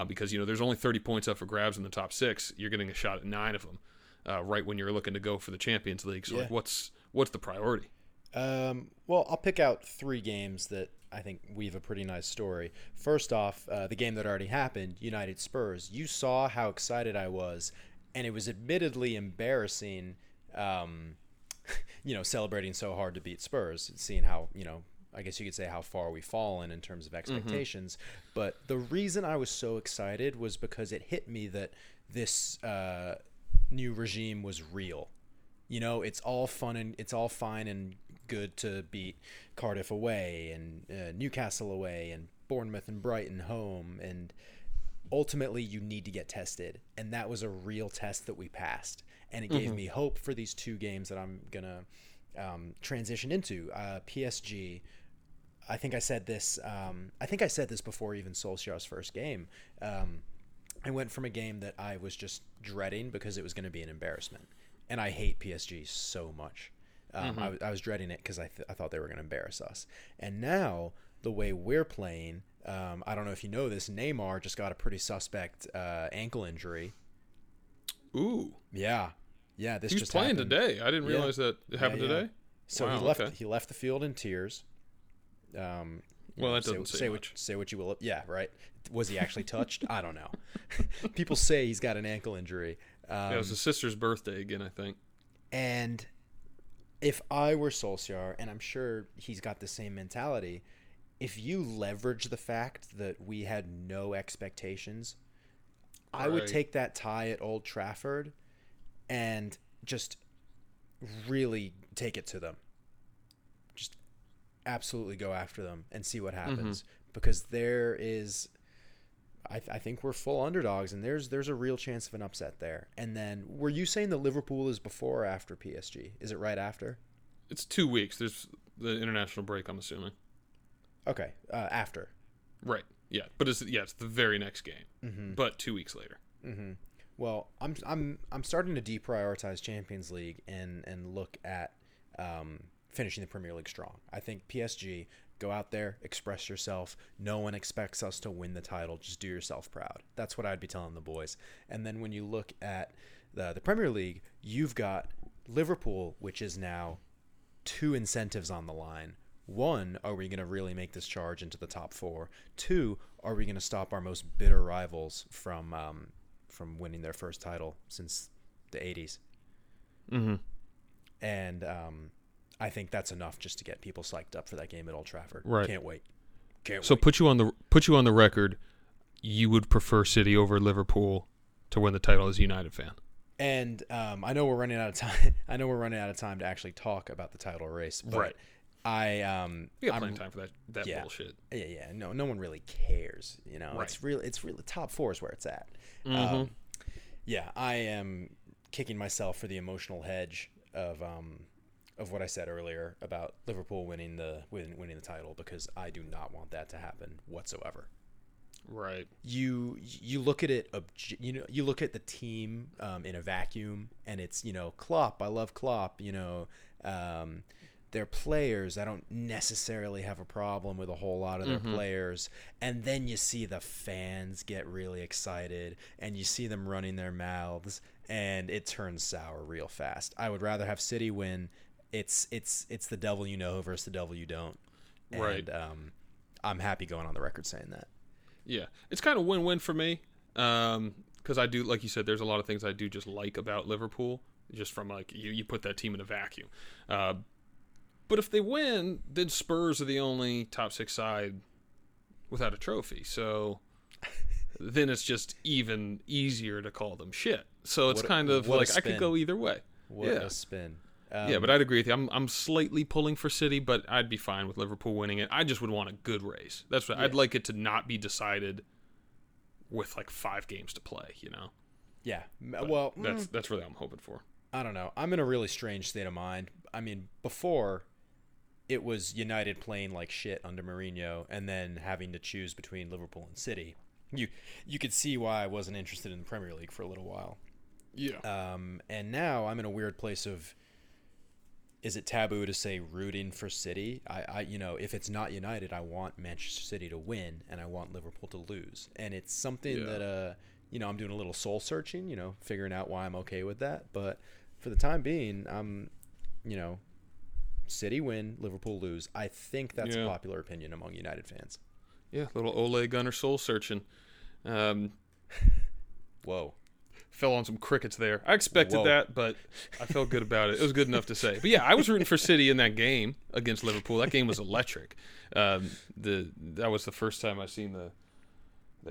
because there's only 30 points up for grabs in the top 6. You're getting a shot at 9 of them right when you're looking to go for the Champions League. So what's the priority? Well, I'll pick out 3 games that I think we have a pretty nice story. First off, the game that already happened, United Spurs. You saw how excited I was, and it was admittedly embarrassing, celebrating so hard to beat Spurs, seeing how, I guess you could say how far we've fallen in terms of expectations. Mm-hmm. But the reason I was so excited was because it hit me that this new regime was real. It's all fun and it's all fine and good to beat Cardiff away and Newcastle away and Bournemouth and Brighton home, and ultimately you need to get tested, and that was a real test that we passed, and it gave me hope for these 2 games that I'm gonna transition into. PSG, I think I said this before even Solskjaer's first game, I went from a game that I was just dreading because it was going to be an embarrassment, and I hate PSG so much. I was dreading it because I thought they were going to embarrass us. And now, the way we're playing, I don't know if you know this, Neymar just got a pretty suspect ankle injury. Ooh. Yeah. Yeah, this just happened. He was playing today. I didn't realize that it happened today. So he left the field in tears. Well, that doesn't say much. Say what you will. Yeah, right. Was he actually touched? I don't know. People say he's got an ankle injury. It was his sister's birthday again, I think. And if I were Solskjaer, and I'm sure he's got the same mentality, if you leverage the fact that we had no expectations, I would take that tie at Old Trafford and just really take it to them. Just absolutely go after them and see what happens. Because there is, I think we're full underdogs, and there's a real chance of an upset there. And then, were you saying that Liverpool is before or after PSG? Is it right after? It's 2 weeks. There's the international break, I'm assuming. Okay, after. Right. Yeah, but it's the very next game, but 2 weeks later. Well, I'm starting to deprioritize Champions League and look at finishing the Premier League strong. I think PSG. Go out there, express yourself. No one expects us to win the title. Just do yourself proud. That's what I'd be telling the boys. And then when you look at the Premier League, you've got Liverpool, which is now 2 incentives on the line. 1, are we going to really make this charge into the top 4? 2, are we going to stop our most bitter rivals from winning their first title since the 80s? And I think that's enough just to get people psyched up for that game at Old Trafford. Right. Can't wait. So put you on the record, you would prefer City over Liverpool to win the title as a United fan. And I know we're running out of time. I know we're running out of time to actually talk about the title race. But right. We got plenty of time for that bullshit. Yeah. No one really cares. It's really top 4 is where it's at. yeah, I am kicking myself for the emotional hedge of what I said earlier about Liverpool winning the title, because I do not want that to happen whatsoever. Right. You look at it, you look at the team in a vacuum, and it's, Klopp. I love Klopp. Their players, I don't necessarily have a problem with a whole lot of their players. And then you see the fans get really excited, and you see them running their mouths, and it turns sour real fast. I would rather have City win. It's the devil you know versus the devil you don't. And, right. I'm happy going on the record saying that. Yeah, it's kind of win-win for me, because I do, like you said, there's a lot of things I do just like about Liverpool, just from like you put that team in a vacuum. But if they win, then Spurs are the only top six side without a trophy, so then it's just even easier to call them shit. So it's kind of like I could go either way. What a spin. Yeah, but I'd agree with you. I'm slightly pulling for City, but I'd be fine with Liverpool winning it. I just would want a good race. That's what I'd like it to not be decided with like 5 games to play, Yeah. But well, that's really what I'm hoping for. I don't know. I'm in a really strange state of mind. I mean, before it was United playing like shit under Mourinho and then having to choose between Liverpool and City. You could see why I wasn't interested in the Premier League for a little while. Yeah. And now I'm in a weird place of, is it taboo to say rooting for City? I if it's not United, I want Manchester City to win and I want Liverpool to lose. And it's something that, I'm doing a little soul searching, figuring out why I'm okay with that. But for the time being, I'm, City win, Liverpool lose. I think that's a popular opinion among United fans. Yeah, little Ole Gunnar soul searching. Whoa. Fell on some crickets there. I expected that, but I felt good about it. It was good enough to say. But yeah, I was rooting for City in that game against Liverpool. That game was electric. That was the first time I seen the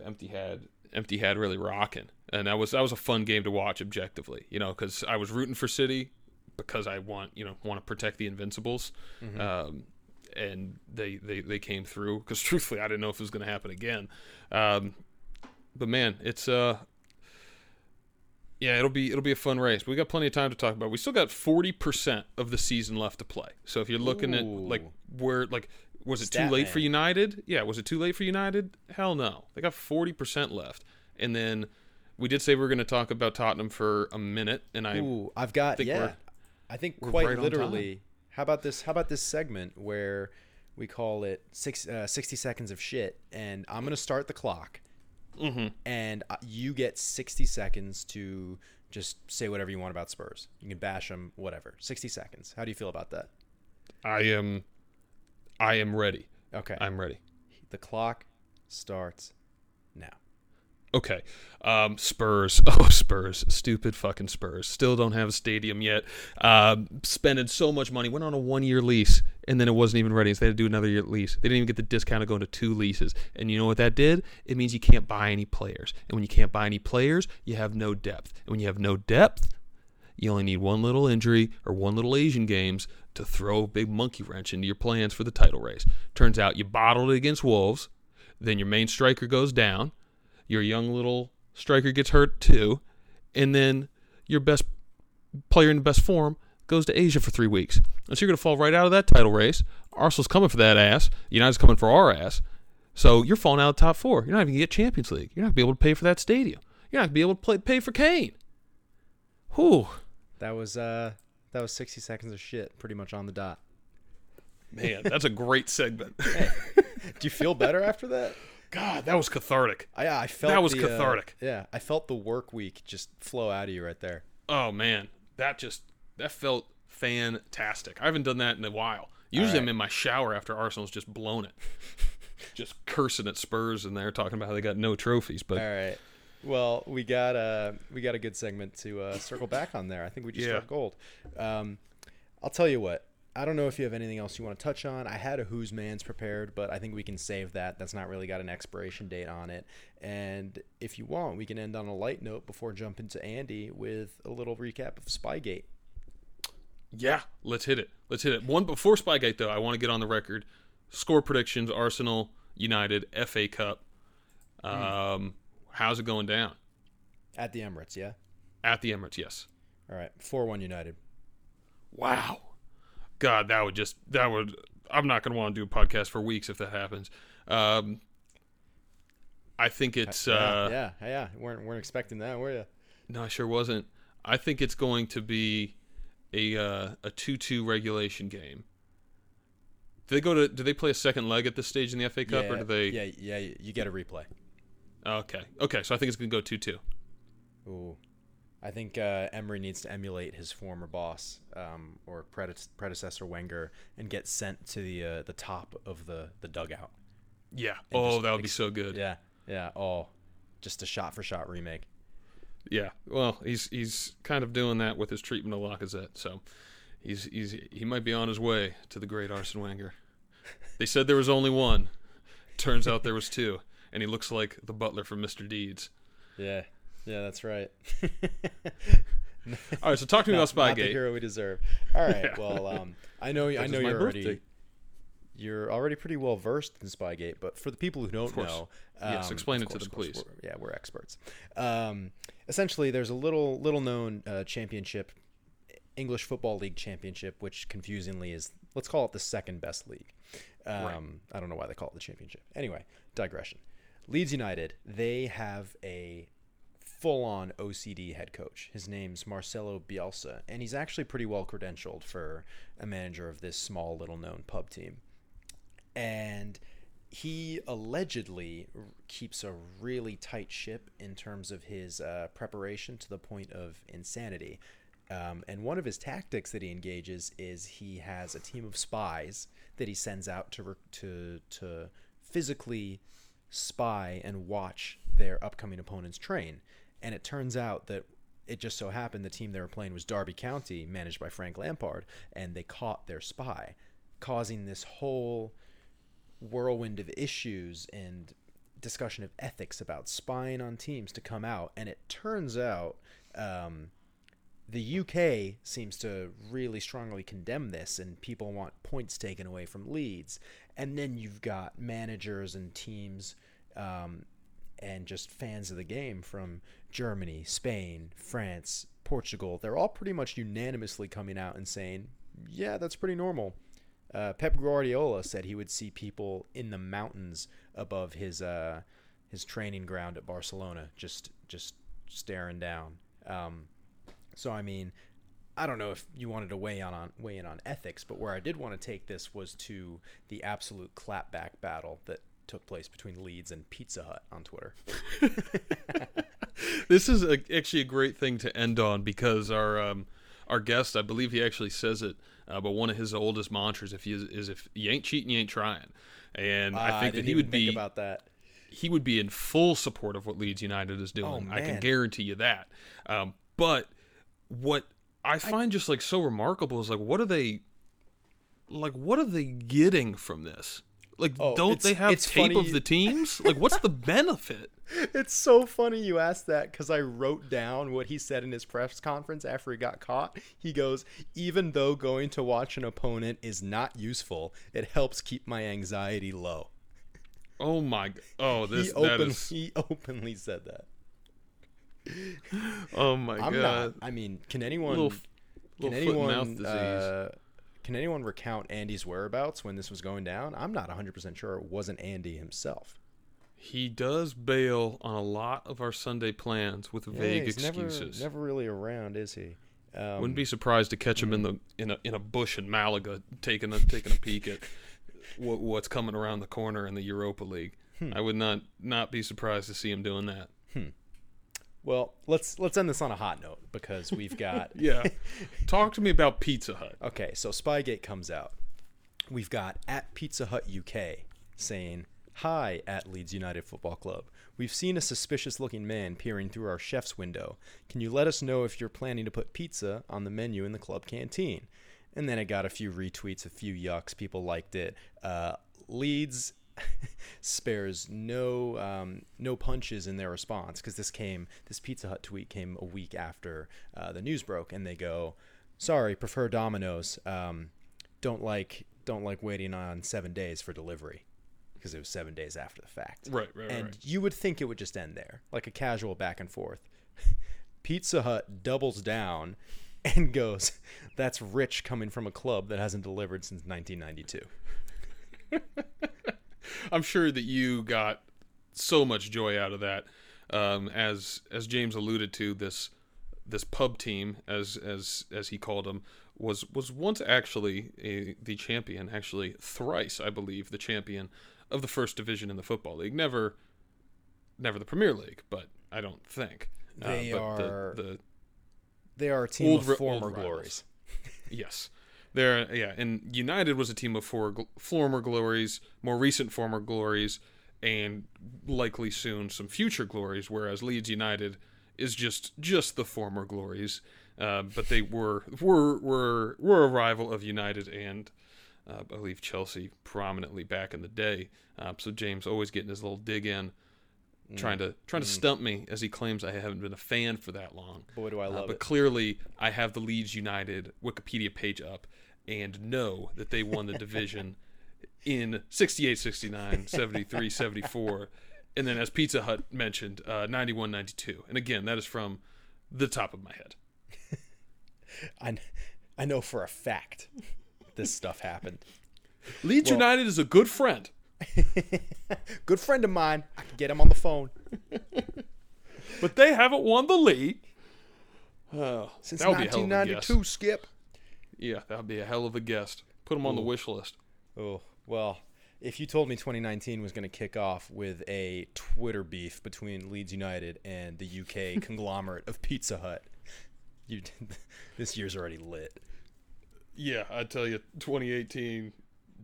empty head really rocking, and that was a fun game to watch objectively. Because I was rooting for City because I want to protect the Invincibles, and they came through. Because truthfully, I didn't know if it was going to happen again. But man, it's yeah, it'll be a fun race. We got plenty of time to talk about. We still got 40% of the season left to play. So if you're looking at was it too late for United? Yeah, was it too late for United? Hell no. They got 40% left. And then we did say we were going to talk about Tottenham for a minute, and I think quite literally. How about this? How about this segment where we call it 60 seconds of shit, and I'm going to start the clock. Mm-hmm. And you get 60 seconds to just say whatever you want about Spurs. You can bash them, whatever. 60 seconds. How do you feel about that? I am ready. Okay. I'm ready. The clock starts now. Okay. Spurs. Oh, Spurs. Stupid fucking Spurs. Still don't have a stadium yet. Spending so much money. Went on a 1-year lease, and then it wasn't even ready, so they had to do another year lease. They didn't even get the discount of going to 2 leases. And you know what that did? It means you can't buy any players. And when you can't buy any players, you have no depth. And when you have no depth, you only need one little injury or one little Asian games to throw a big monkey wrench into your plans for the title race. Turns out you bottled it against Wolves. Then your main striker goes down. Your young little striker gets hurt too, and then your best player in the best form goes to Asia for 3 weeks. And so you're going to fall right out of that title race. Arsenal's coming for that ass. United's coming for our ass. So you're falling out of the top 4. You're not even going to get Champions League. You're not going to be able to pay for that stadium. You're not going to be able to pay for Kane. Whew. That was 60 seconds of shit, pretty much on the dot. Man, that's a great segment. Hey, do you feel better after that? God, that was cathartic. Cathartic. Yeah, I felt the work week just flow out of you right there. Oh man, that felt fantastic. I haven't done that in a while. Usually I'm in my shower after Arsenal's just blown it, just cursing at Spurs and they're talking about how they got no trophies. But all right, well we got a good segment to circle back on there. I think we just struck gold. I'll tell you what. I don't know if you have anything else you want to touch on. I had a Who's Man's prepared, but I think we can save that. That's not really got an expiration date on it. And if you want, we can end on a light note before jumping to Andy with a little recap of Spygate. Yeah, let's hit it. One before Spygate, though, I want to get on the record. Score predictions, Arsenal, United, FA Cup. How's it going down? At the Emirates, yeah? At the Emirates, yes. All right, 4-1 United. Wow. God, that would I'm not going to want to do a podcast for weeks if that happens. I think it's yeah. Weren't expecting that, were you? No, I sure wasn't. I think it's going to be a 2-2 regulation game. Do they play a second leg at this stage in the FA Cup, or do they? Yeah, you get a replay. Okay. So I think it's going to go 2-2. Ooh, I think Emery needs to emulate his former boss or predecessor Wenger and get sent to the top of the dugout. Yeah. Oh, that would be so good. Yeah. Yeah. Oh, just a shot-for-shot remake. Yeah. Well, he's kind of doing that with his treatment of Lacazette, so he might be on his way to the great Arsene Wenger. They said there was only one. Turns out there was two, and he looks like the butler from Mr. Deeds. Yeah. Yeah, that's right. All right, so talk to me about Spygate. Not the hero we deserve. All right. Yeah. Well, I know you're already pretty well versed in Spygate, but for the people who don't know, yes, explain it to them, please. We're experts. Essentially, there's a little known championship, English Football League Championship, which confusingly is, let's call it the second best league. Right. I don't know why they call it the championship. Anyway, digression. Leeds United, they have a full-on OCD head coach. His name's Marcelo Bielsa, and he's actually pretty well credentialed for a manager of this small, little-known pub team. And he allegedly keeps a really tight ship in terms of his preparation to the point of insanity. And one of his tactics that he engages is he has a team of spies that he sends out to physically spy and watch their upcoming opponents train. And it turns out that it just so happened the team they were playing was Derby County, managed by Frank Lampard, and they caught their spy, causing this whole whirlwind of issues and discussion of ethics about spying on teams to come out. And it turns out the UK seems to really strongly condemn this, and people want points taken away from Leeds. And then you've got managers and teams and just fans of the game from Germany, Spain, France, Portugal. They're all pretty much unanimously coming out and saying, yeah, that's pretty normal. Pep Guardiola said he would see people in the mountains above his training ground at Barcelona just staring down. So, I mean, I don't know if you wanted to weigh in on ethics, but where I did want to take this was to the absolute clapback battle that took place between Leeds and Pizza Hut on Twitter. This is actually a great thing to end on, because our guest, I believe he actually says it, but one of his oldest mantras is if you ain't cheating, you ain't trying. And I think that he would be about that. He would be in full support of what Leeds United is doing. Oh, I can guarantee you that. But what I find just like so remarkable is what are they getting from this? Like, don't they have tape of the teams? Like, what's the benefit? It's so funny you asked that, because I wrote down what he said in his press conference after he got caught. He goes, even though going to watch an opponent is not useful, it helps keep my anxiety low. Oh, my. Oh, this he openly said that. Oh, my God. Can anyone. Little foot and mouth disease. Can anyone recount Andy's whereabouts when this was going down? I'm not 100% sure it wasn't Andy himself. He does bail on a lot of our Sunday plans with vague excuses. Never really around, is he? Wouldn't be surprised to catch him in a bush in Malaga taking a peek at what's coming around the corner in the Europa League. I would not be surprised to see him doing that. Well, let's end this on a hot note, because we've got... Yeah. Talk to me about Pizza Hut. Okay, so Spygate comes out. We've got at Pizza Hut UK saying, hi, at Leeds United Football Club. We've seen a suspicious-looking man peering through our chef's window. Can you let us know if you're planning to put pizza on the menu in the club canteen? And then it got a few retweets, a few yucks. People liked it. Leeds... spares no punches in their response, because this Pizza Hut tweet came a week after the news broke, and they go, sorry, prefer Domino's, don't like waiting on 7 days for delivery, because it was 7 days after the fact. Right. You would think it would just end there, like a casual back and forth. Pizza Hut doubles down and goes, that's rich coming from a club that hasn't delivered since 1992. I'm sure that you got so much joy out of that. As James alluded to, this pub team, as he called them, was once actually the champion, actually thrice, I believe, the champion of the first division in the Football League. Never the Premier League, but I don't think. They are a team of former glories. Yes. And United was a team of former glories, more recent former glories, and likely soon some future glories, whereas Leeds United is just the former glories. But they were a rival of United and I believe Chelsea prominently back in the day. So James always getting his little dig in, trying to stump me, as he claims I haven't been a fan for that long. Boy, do I love it. But clearly, I have the Leeds United Wikipedia page up and know that they won the division in 68, 69, 73, 74, and then as Pizza Hut mentioned, 91, 92. And again, that is from the top of my head. I know for a fact this stuff happened. Leeds United is a good friend. Good friend of mine. I can get him on the phone. But they haven't won the league since 1992, Skip. Yeah, that would be a hell of a guest. Put him on the wish list. Oh, well, if you told me 2019 was going to kick off with a Twitter beef between Leeds United and the UK conglomerate of Pizza Hut, this year's already lit. Yeah, I tell you, 2018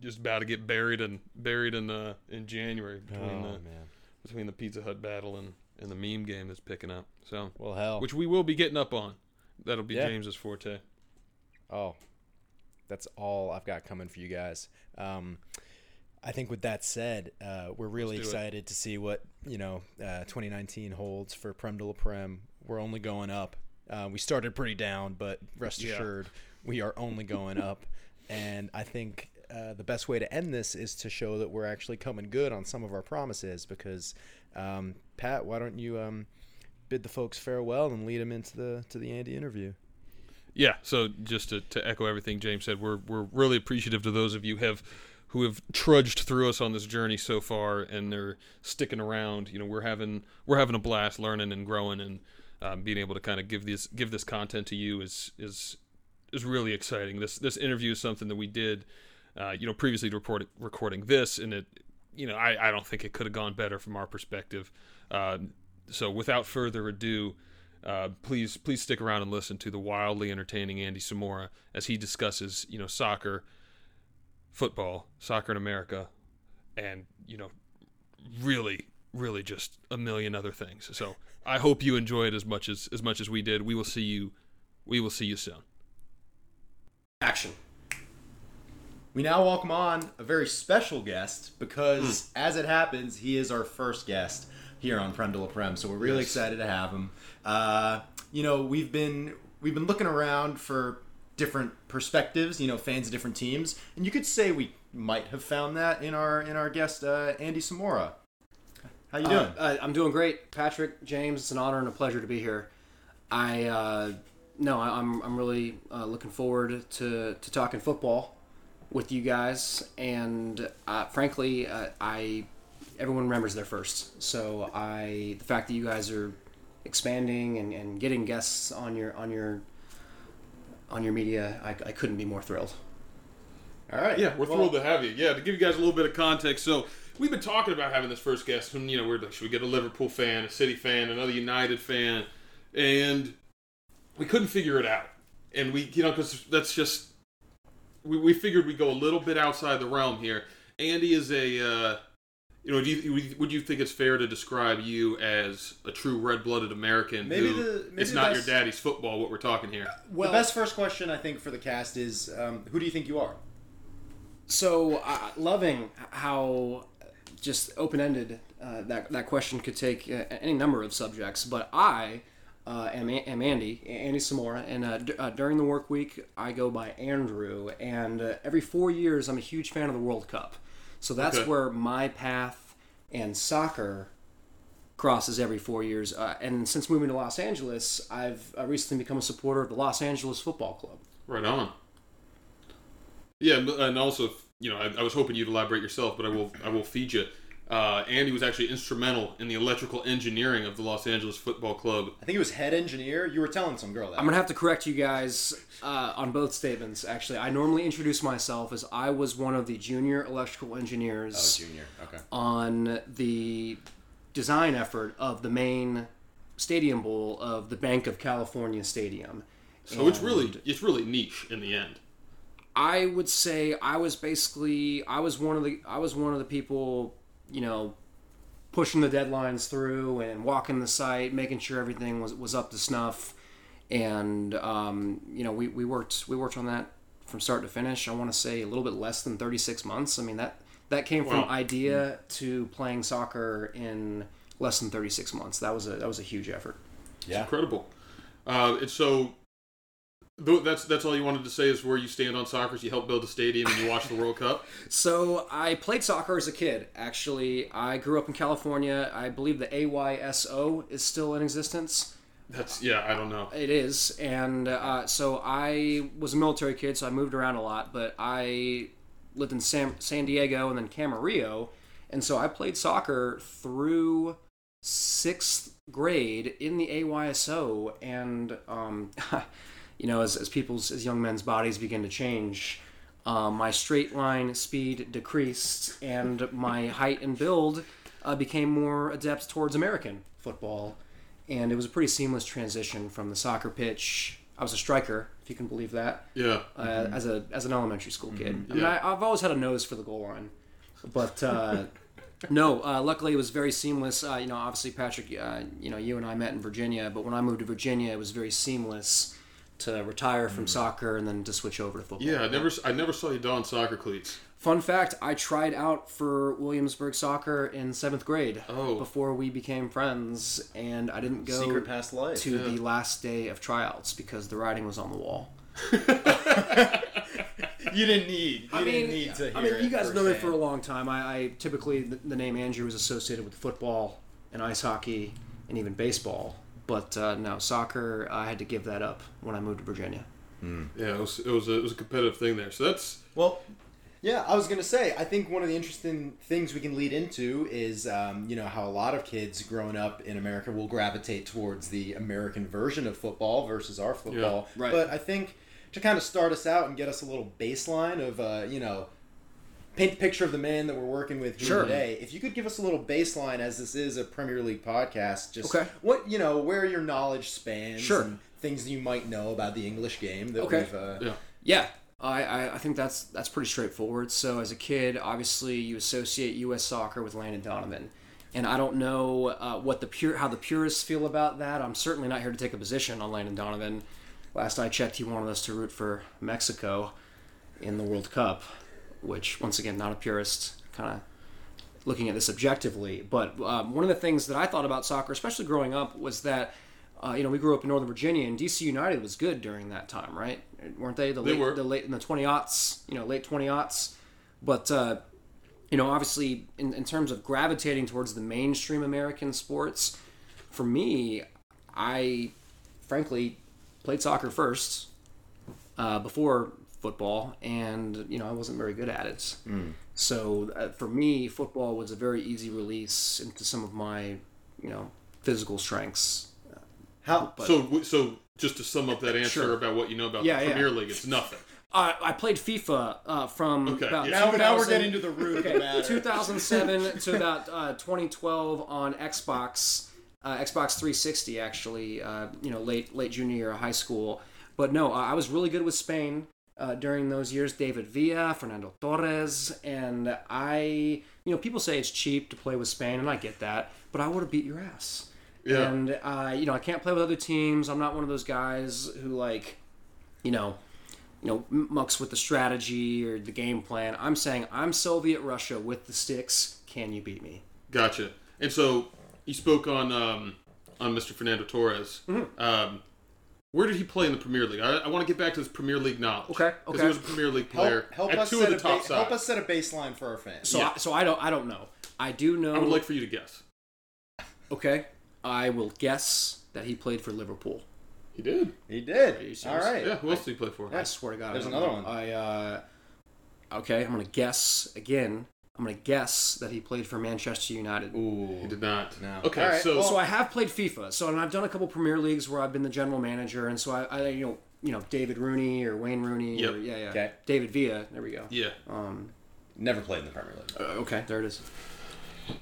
just about to get buried in January between the Pizza Hut battle and the meme game that's picking up. So, well, hell, which we will be getting up on. That'll be James's forte. Oh, that's all I've got coming for you guys. I think with that said, we're really excited to see what 2019 holds for Prem de la Prem. We're only going up. We started pretty down, but rest assured, we are only going up. And I think the best way to end this is to show that we're actually coming good on some of our promises. Because, Pat, why don't you bid the folks farewell and lead them into the Andy interview? Yeah. So just to echo everything James said, we're really appreciative to those of you who have trudged through us on this journey so far, and they're sticking around. We're having a blast learning and growing, and being able to kind of give this content to you is really exciting. This interview is something that we did, previously to recording this, and it, I don't think it could have gone better from our perspective. So without further ado, please stick around and listen to the wildly entertaining Andy Samora as he discusses, soccer, football, soccer in America, and, really, really just a million other things. So I hope you enjoy it as much as we did. We will see you soon. Action. We now welcome on a very special guest because, as it happens, he is our first guest here on Prem de la Prem. So we're really excited to have him. We've been looking around for different perspectives, fans of different teams, and you could say we might have found that in our guest, Andy Samora. How you doing? I'm doing great, Patrick, James. It's an honor and a pleasure to be here. I'm really looking forward to talking football with you guys, and frankly, everyone remembers their first. So the fact that you guys are expanding and getting guests on your media, I couldn't be more thrilled. All right, yeah, we're thrilled to have you. Yeah, to give you guys a little bit of context, so we've been talking about having this first guest, and we're like, should we get a Liverpool fan, a City fan, another United fan, and we couldn't figure it out, and we, because that's just. We figured we'd go a little bit outside the realm here. Andy is a, would you think it's fair to describe you as a true red-blooded American? It's not your daddy's football what we're talking here. Well, the best first question I think for the cast is, who do you think you are? So loving how just open-ended that question could take any number of subjects, but I am Andy Samora, and during the work week I go by Andrew, and every 4 years I'm a huge fan of the World Cup, so that's where my path and soccer crosses every 4 years. And since moving to Los Angeles, I've recently become a supporter of the Los Angeles Football Club. Right on. Yeah, and also, you know, I was hoping you'd elaborate yourself, but I will feed you. Andy was actually instrumental in the electrical engineering of the Los Angeles Football Club. I think he was head engineer. You were telling some girl that. I'm going to have to correct you guys on both statements, actually. I normally introduce myself as I was one of the junior electrical engineers. Oh, junior. Okay. On the design effort of the main stadium bowl of the Bank of California Stadium. So it's really niche in the end. I would say I was one of the people, you know, pushing the deadlines through and walking the site, making sure everything was up to snuff. And, you know, we worked on that from start to finish. I want to say a little bit less than 36 months. I mean, that came from idea to playing soccer in less than 36 months. That was a huge effort. Yeah. It's incredible. It's so... That's all you wanted to say is where you stand on soccer. You helped build a stadium and you watched the World Cup. So I played soccer as a kid. Actually, I grew up in California. I believe the AYSO is still in existence. I don't know. It is, and so I was a military kid, so I moved around a lot. But I lived in San Diego and then Camarillo, and so I played soccer through 6th grade in the AYSO, and you know, as young men's bodies begin to change, my straight line speed decreased, and my height and build became more adept towards American football, and it was a pretty seamless transition from the soccer pitch. I was a striker, if you can believe that. Yeah. Mm-hmm. As an elementary school kid, mm-hmm. Yeah. I mean, I've always had a nose for the goal line, but luckily it was very seamless. You know, obviously Patrick, you know, you and I met in Virginia, but when I moved to Virginia, it was very seamless to retire from soccer and then to switch over to football. Yeah, I never saw you don soccer cleats. Fun fact, I tried out for Williamsburg soccer in 7th grade before we became friends, and I didn't go Secret past life. To the last day of tryouts because the writing was on the wall. You didn't need to hear it. You guys know me for a long time. I typically, the name Andrew was associated with football and ice hockey and even baseball. But no, soccer, I had to give that up when I moved to Virginia. Mm. Yeah, it was a competitive thing there. So that's... Well, yeah, I was going to say, I think one of the interesting things we can lead into is, you know, how a lot of kids growing up in America will gravitate towards the American version of football versus our football. Yeah, right. But I think to kind of start us out and get us a little baseline of, you know, paint the picture of the man that we're working with here today. If you could give us a little baseline, as this is a Premier League podcast, just what, you know, where your knowledge spans and things that you might know about the English game that we've... I think that's pretty straightforward. So as a kid, obviously you associate U.S. soccer with Landon Donovan. And I don't know how the purists feel about that. I'm certainly not here to take a position on Landon Donovan. Last I checked, he wanted us to root for Mexico in the World Cup, which, once again, not a purist, kind of looking at this objectively. But one of the things that I thought about soccer, especially growing up, was that, you know, we grew up in Northern Virginia, and D.C. United was good during that time, right? Weren't they? They were late in the 20-aughts, you know, late 20-aughts. But, you know, obviously, in terms of gravitating towards the mainstream American sports, for me, I, frankly, played soccer first before football, and you know, I wasn't very good at it. So for me, football was a very easy release into some of my, you know, physical strengths. So just to sum up that answer about what you know about the Premier League, it's nothing. I played FIFA from about now we're getting to the root of the matter. 2007 to about 2012 on Xbox, Xbox 360 actually. You know, late junior year of high school. But no, I was really good with Spain. During those years, David Villa, Fernando Torres, and I, you know, people say it's cheap to play with Spain, and I get that, but I would have beat your ass. Yeah. And, you know, I can't play with other teams. I'm not one of those guys who, like, you know, mucks with the strategy or the game plan. I'm saying I'm Soviet Russia with the sticks. Can you beat me? Gotcha. And so you spoke on Mr. Fernando Torres. Mm-hmm. Where did he play in the Premier League? I want to get back to his Premier League knowledge. Okay, because he was a Premier League player. Help us set a baseline for our fans. So I don't know. I do know. I would like for you to guess. Okay. I will guess that he played for Liverpool. He did. He did. All right. Yeah, who else did he play for? I swear to God. There's another one. Okay, I'm going to guess again. I'm going to guess that he played for Manchester United. Ooh. He did not. No. Okay, right. So I have played FIFA. So, and I've done a couple Premier Leagues where I've been the general manager. And so I you know, David Rooney or Wayne Rooney. Yep. Or, yeah. Okay. David Villa. There we go. Yeah. Never played in the Premier League. Okay, there it is.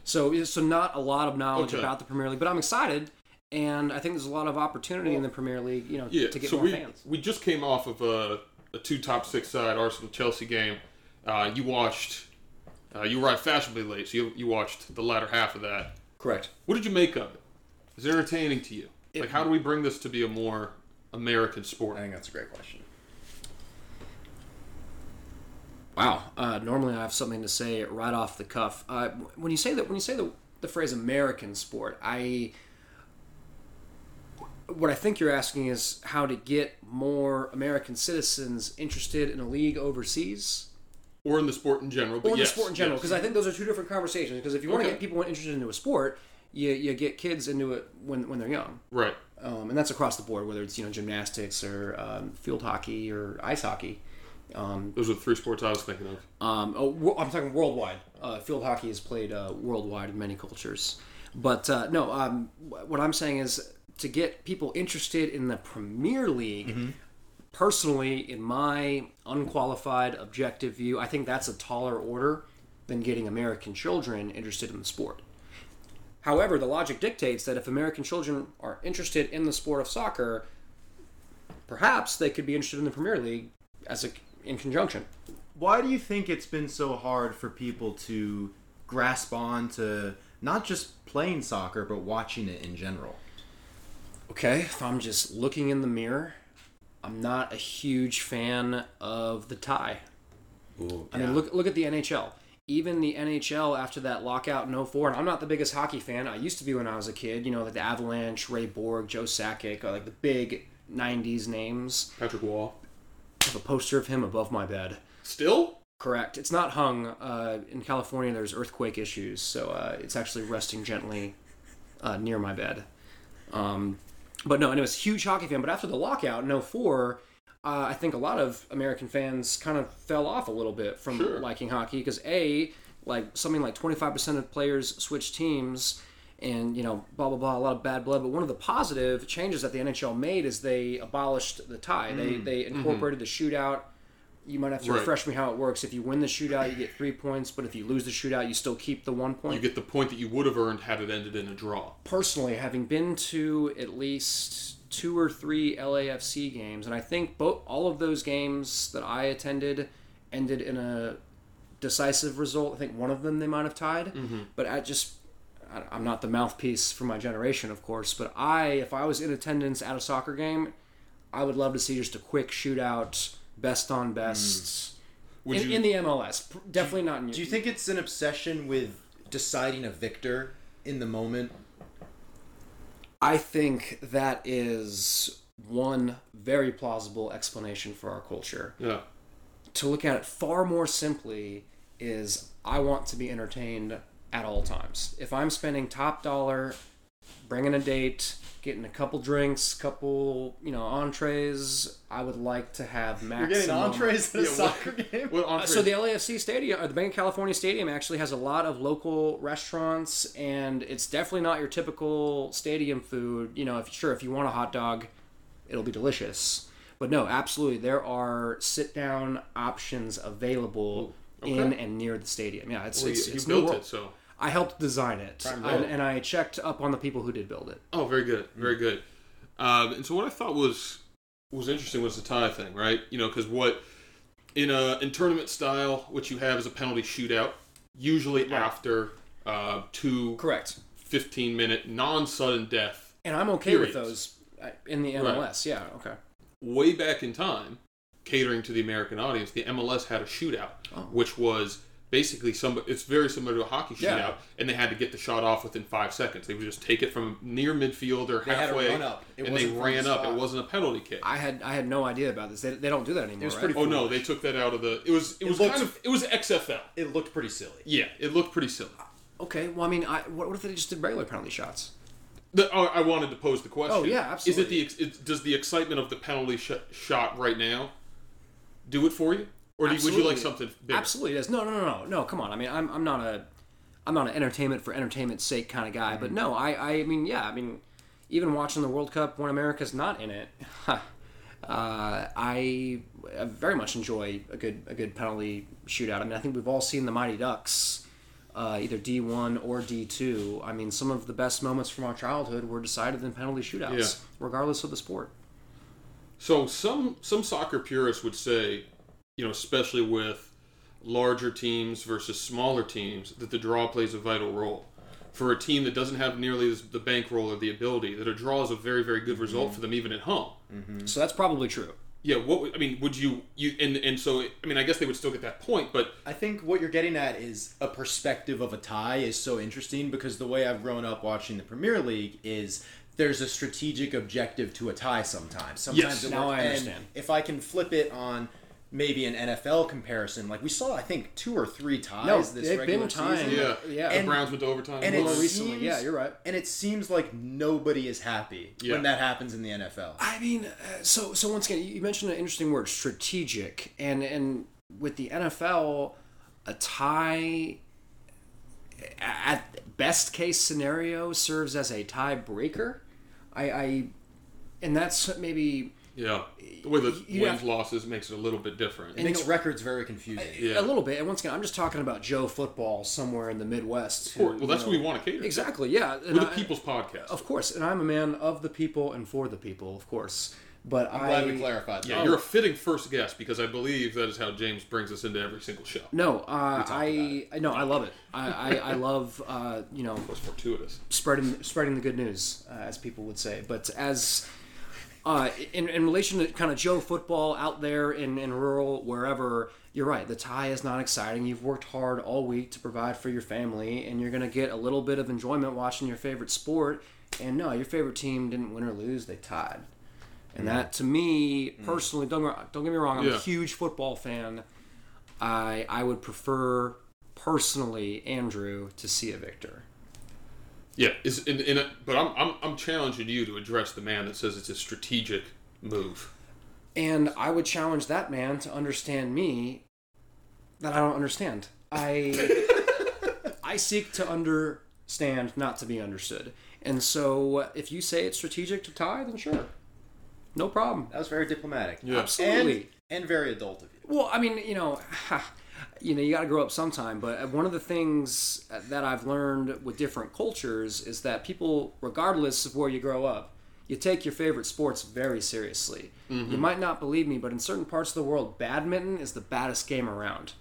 So not a lot of knowledge about the Premier League, but I'm excited. And I think there's a lot of opportunity in the Premier League, to get more fans. We just came off of a 2 top 6 side Arsenal-Chelsea game. You arrived fashionably late, so you watched the latter half of that. Correct. What did you make of it? Is it entertaining to you? How do we bring this to be a more American sport? I think that's a great question. Wow. Normally I have something to say right off the cuff. When you say that, the phrase American sport, what I think you're asking is how to get more American citizens interested in a league overseas. Or in the sport in general. But the sport in general, because I think those are two different conversations. Because if you want to get people interested into a sport, you get kids into it when they're young. Right. And that's across the board, whether it's gymnastics or field hockey or ice hockey. Those are the three sports I was thinking of. I'm talking worldwide. Field hockey is played worldwide in many cultures. But what I'm saying is, to get people interested in the Premier League, mm-hmm. personally, in my unqualified, objective view, I think that's a taller order than getting American children interested in the sport. However, the logic dictates that if American children are interested in the sport of soccer, perhaps they could be interested in the Premier League in conjunction. Why do you think it's been so hard for people to grasp on to not just playing soccer, but watching it in general? Okay, if I'm just looking in the mirror, I'm not a huge fan of the tie. Ooh, I mean, look at the NHL. Even the NHL after that lockout in 2004, and I'm not the biggest hockey fan. I used to be when I was a kid, like the Avalanche, Ray Borg, Joe Sakic, like the big 90s names. Patrick Wall. I have a poster of him above my bed. Still? Correct. It's not hung. In California, there's earthquake issues, so it's actually resting gently near my bed. But no, and it was a huge hockey fan. But after the lockout in 2004, I think a lot of American fans kind of fell off a little bit from liking hockey because, something like 25% of players switched teams and, blah, blah, blah, a lot of bad blood. But one of the positive changes that the NHL made is they abolished the tie. They incorporated the shootout. You might have to refresh me how it works. If you win the shootout, you get 3 points, but if you lose the shootout, you still keep the 1 point. You get the point that you would have earned had it ended in a draw. Personally, having been to at least 2 or 3 LAFC games, and I think all of those games that I attended ended in a decisive result. I think one of them they might have tied, but I'm not the mouthpiece for my generation, of course, but if I was in attendance at a soccer game, I would love to see just a quick shootout, best on best in the MLS. Definitely not in Europe. Do you think it's an obsession with deciding a victor in the moment? I think that is one very plausible explanation for our culture. Yeah. To look at it far more simply is I want to be entertained at all times. If I'm spending top dollar, bringing a date, getting a couple drinks, entrees. I would like to have maximum. You're getting entrees at a soccer game? So the LAFC Stadium, or the Bank of California Stadium, actually has a lot of local restaurants, and it's definitely not your typical stadium food. If you want a hot dog, it'll be delicious. But no, absolutely, there are sit-down options available in and near the stadium. Yeah, it's you built it, so... I helped design it, and I checked up on the people who did build it. Oh, very good, very good. And so what I thought was interesting was the tie thing, right? Because what in tournament style, what you have is a penalty shootout, usually after 15-minute non-sudden death. And I'm okay with those in the MLS. Right. Yeah, okay. Way back in time, catering to the American audience, the MLS had a shootout, which was. Basically, it's very similar to a hockey shootout, and they had to get the shot off within 5 seconds. They would just take it from near midfield or halfway, they ran up. It wasn't a penalty kick. I had no idea about this. They don't do that anymore. It was pretty foolish. No, they took that out of the. It was XFL. It looked pretty silly. Yeah, it looked pretty silly. Okay, well, what if they just did regular penalty shots? I wanted to pose the question. Oh, yeah, absolutely. Is it does the excitement of the penalty shot right now do it for you? Or would you like something bigger? Absolutely it is. No, come on. I mean, I'm not an entertainment for entertainment's sake kind of guy. Mm-hmm. But no, I mean, even watching the World Cup when America's not in it, I very much enjoy a good penalty shootout. I mean, I think we've all seen the Mighty Ducks, either D1 or D2. I mean, some of the best moments from our childhood were decided in penalty shootouts, regardless of the sport. So some soccer purists would say, you know, especially with larger teams versus smaller teams, that the draw plays a vital role. For a team that doesn't have nearly the bankroll or the ability, that a draw is a very, very good result for them, even at home. Mm-hmm. So that's probably true. Yeah. What I mean, would you and so I mean, I guess they would still get that point, but I think what you're getting at is a perspective of a tie is so interesting, because the way I've grown up watching the Premier League is there's a strategic objective to a tie sometimes. Sometimes it now works. I understand. And if I can flip it on maybe an NFL comparison, like we saw, I think 2 or 3 ties this regular season. Yeah. And the Browns went to overtime recently. Yeah, you're right. And it seems like nobody is happy when that happens in the NFL. I mean, so once again, you mentioned an interesting word, strategic, and with the NFL, a tie, at best case scenario, serves as a tiebreaker. And that's maybe. Yeah, the way the wins-losses makes it a little bit different. It makes records very confusing. A little bit. And once again, I'm just talking about Joe Football somewhere in the Midwest. Who, well, that's what we want to cater to. Exactly, yeah. We're the people's podcast. Of course, and I'm a man of the people and for the people, of course. But I'm glad we clarified that. Yeah, you're a fitting first guest, because I believe that is how James brings us into every single show. No, I love it. I love, you know... It was fortuitous. Spreading the good news, as people would say. But as... in relation to kind of Joe Football out there in rural, wherever, you're right. The tie is not exciting. You've worked hard all week to provide for your family, and you're going to get a little bit of enjoyment watching your favorite sport. And no, your favorite team didn't win or lose. They tied. And that, to me, personally, don't get me wrong, I'm a huge football fan. I would prefer, personally, Andrew, to see a victor. Yeah, but I'm challenging you to address the man that says it's a strategic move. And I would challenge that man to understand me that I don't understand. I seek to understand, not to be understood. And so if you say it's strategic to tie, then sure. No problem. That was very diplomatic. Yeah. Absolutely. And very adult of you. Well, I mean, you know, you got to grow up sometime, but one of the things that I've learned with different cultures is that people, regardless of where you grow up, you take your favorite sports very seriously. Mm-hmm. You might not believe me, but in certain parts of the world, badminton is the baddest game around.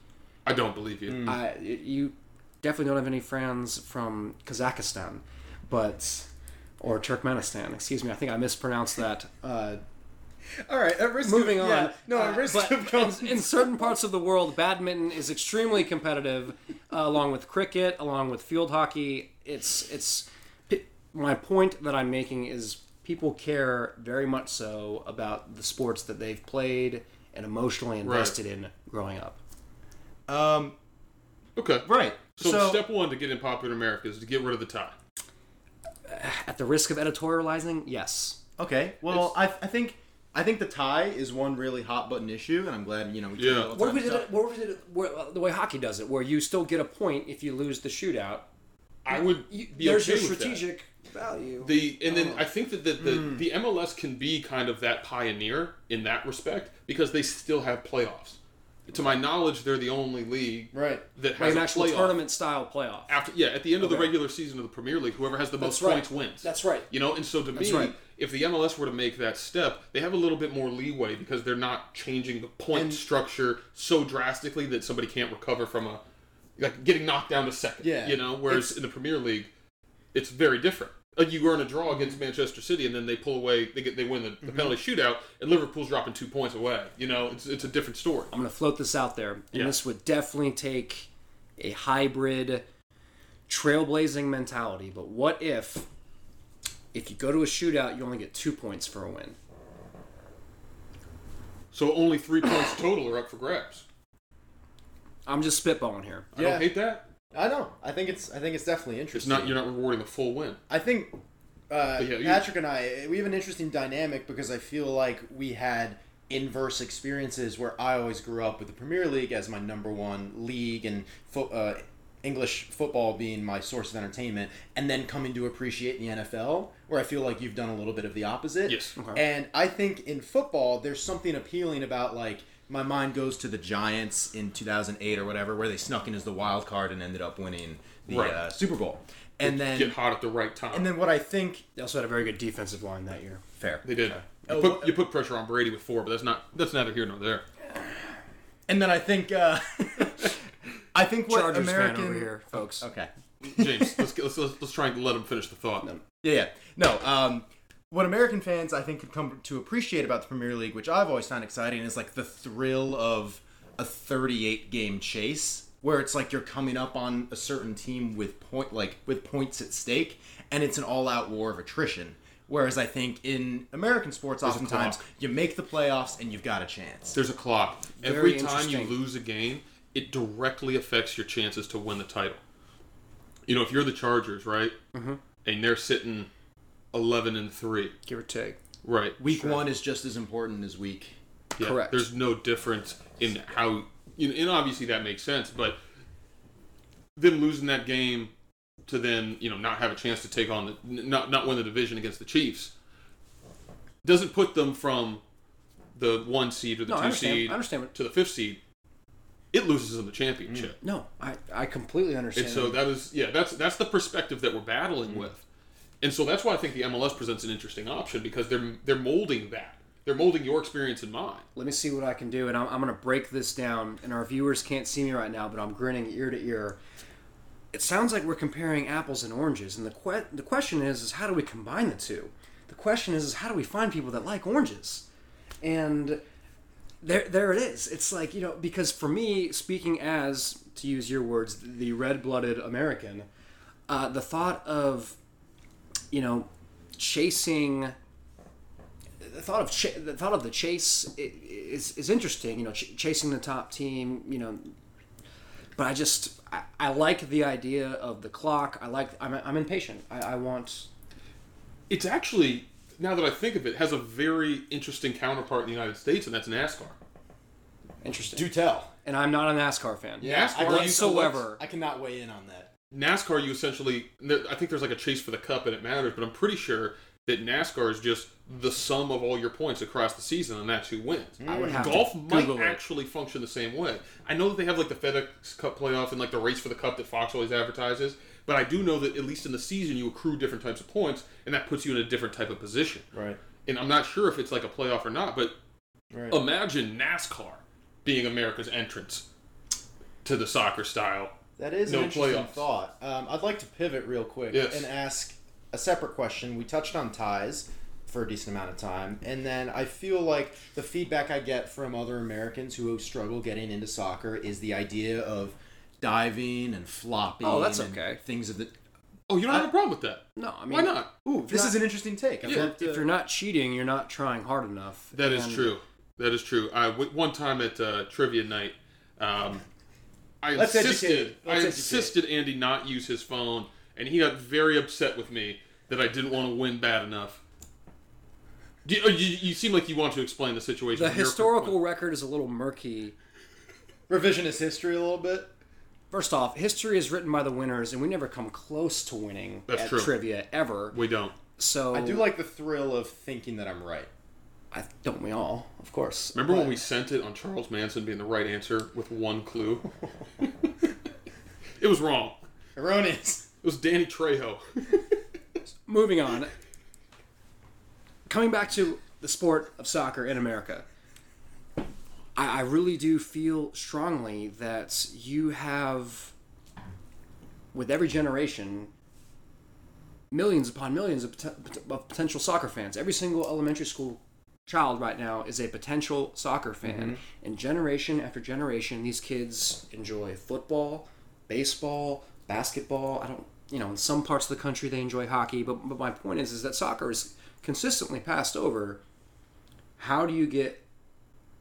I don't believe you. You definitely don't have any friends from Kazakhstan, or Turkmenistan. Excuse me, I think I mispronounced that. All right, moving on. Yeah, no, in certain parts of the world, badminton is extremely competitive, along with cricket, along with field hockey. It's my point that I'm making is people care very much so about the sports that they've played and emotionally invested in growing up. Okay. Right. So step one to get in popular America is to get rid of the tie. At the risk of editorializing, yes. Okay. Well, I think the tie is one really hot button issue, and I'm glad we did it all the time. The way hockey does it, where you still get a point if you lose the shootout. I would be okay with that. There's your strategic value. I think that the MLS can be kind of that pioneer in that respect, because they still have playoffs. To my knowledge, they're the only league that has an actual tournament-style playoff. At the end of the regular season of the Premier League, whoever has the most points wins. That's right. And so to me, if the MLS were to make that step, they have a little bit more leeway because they're not changing the point structure so drastically that somebody can't recover from getting knocked down to second. Yeah. Whereas in the Premier League, it's very different. You earn a draw against Manchester City, and then they pull away. They win the penalty shootout, and Liverpool's dropping 2 points away. It's a different story. I'm going to float this out there, and this would definitely take a hybrid, trailblazing mentality. But what if you go to a shootout, you only get 2 points for a win? So only 3 points total are up for grabs. I'm just spitballing here. I don't hate that. I know. I think it's definitely interesting. You're not rewarding a full win. I think Patrick and I, we have an interesting dynamic because I feel like we had inverse experiences where I always grew up with the Premier League as my number one league and English football being my source of entertainment, and then coming to appreciate the NFL, where I feel like you've done a little bit of the opposite. Yes. Okay. And I think in football, there's something appealing about, like, my mind goes to the Giants in 2008 or whatever, where they snuck in as the wild card and ended up winning the Super Bowl. And then get hot at the right time. And then what I think... They also had a very good defensive line that year. Fair. They did. Okay. You put pressure on Brady with four, but that's neither here nor there. And then I think... I think what Chargers American fan over here, folks. Okay, James, let's try and let him finish the thought. No. Yeah. No. What American fans I think could come to appreciate about the Premier League, which I've always found exciting, is like the thrill of a 38-game chase, where it's like you're coming up on a certain team with points at stake, and it's an all-out war of attrition. Whereas I think in American sports, oftentimes you make the playoffs and you've got a chance. There's a clock. Every time you lose a game, it directly affects your chances to win the title. You know, if you're the Chargers, right? Mm-hmm. And they're sitting 11-3, give or take. Right. Week 1 is just as important as week. Yeah, correct. There's no difference in how. You know, and obviously that makes sense, but them losing that game to then not have a chance to take on not win the division against the Chiefs doesn't put them from the 1 seed or the 2 seed to the 5th seed. It loses in the championship. No, I completely understand. And so that is, that's the perspective that we're battling with. And so that's why I think the MLS presents an interesting option, because they're molding that. They're molding your experience and mine. Let me see what I can do, and I'm going to break this down, and our viewers can't see me right now, but I'm grinning ear to ear. It sounds like we're comparing apples and oranges, and the question is how do we combine the two? The question is how do we find people that like oranges? And... There it is. It's like, because for me, speaking as, to use your words, the red-blooded American, the thought of, chasing, the thought of the chase is interesting, chasing the top team, but I like the idea of the clock. I'm impatient. I want... It's actually... Now that I think of it, has a very interesting counterpart in the United States, and that's NASCAR. Interesting. Do tell. And I'm not a NASCAR fan. Yeah, NASCAR whatsoever. I cannot weigh in on that. NASCAR, you essentially... I think there's like a chase for the cup, and it matters, but I'm pretty sure that NASCAR is just the sum of all your points across the season, and that's who wins. I would have golf to might Google actually it. Function the same way. I know that they have like the FedEx Cup playoff and like the race for the cup that Fox always advertises, but I do know that at least in the season you accrue different types of points, and that puts you in a different type of position. Right. And I'm not sure if it's like a playoff or not, but imagine NASCAR being America's entrance to the soccer style. That is an interesting thought. I'd like to pivot real quick and ask a separate question. We touched on ties for a decent amount of time, and then I feel like the feedback I get from other Americans who struggle getting into soccer is the idea of diving and flopping. Oh, that's okay. Things of the. Oh, you don't have a problem with that? No, I mean, why not? Ooh, this is an interesting take. If you're not cheating, you're not trying hard enough. That is true. I one time at trivia night, I insisted Andy not use his phone, and he got very upset with me that I didn't want to win bad enough. You seem like you want to explain the situation. The historical record is a little murky. Revisionist history a little bit. First off, history is written by the winners, and we never come close to winning at trivia, ever. We don't. So I do like the thrill of thinking that I'm right. Don't we all? Of course. Remember when we sent it on Charles Manson being the right answer with one clue? It was wrong. Erroneous. It was Danny Trejo. Moving on. Coming back to the sport of soccer in America, I really do feel strongly that you have, with every generation, millions upon millions of potential soccer fans. Every single elementary school child right now is a potential soccer fan. Mm-hmm. And generation after generation, these kids enjoy football, baseball, basketball. In some parts of the country they enjoy hockey. But my point is that soccer is consistently passed over. How do you get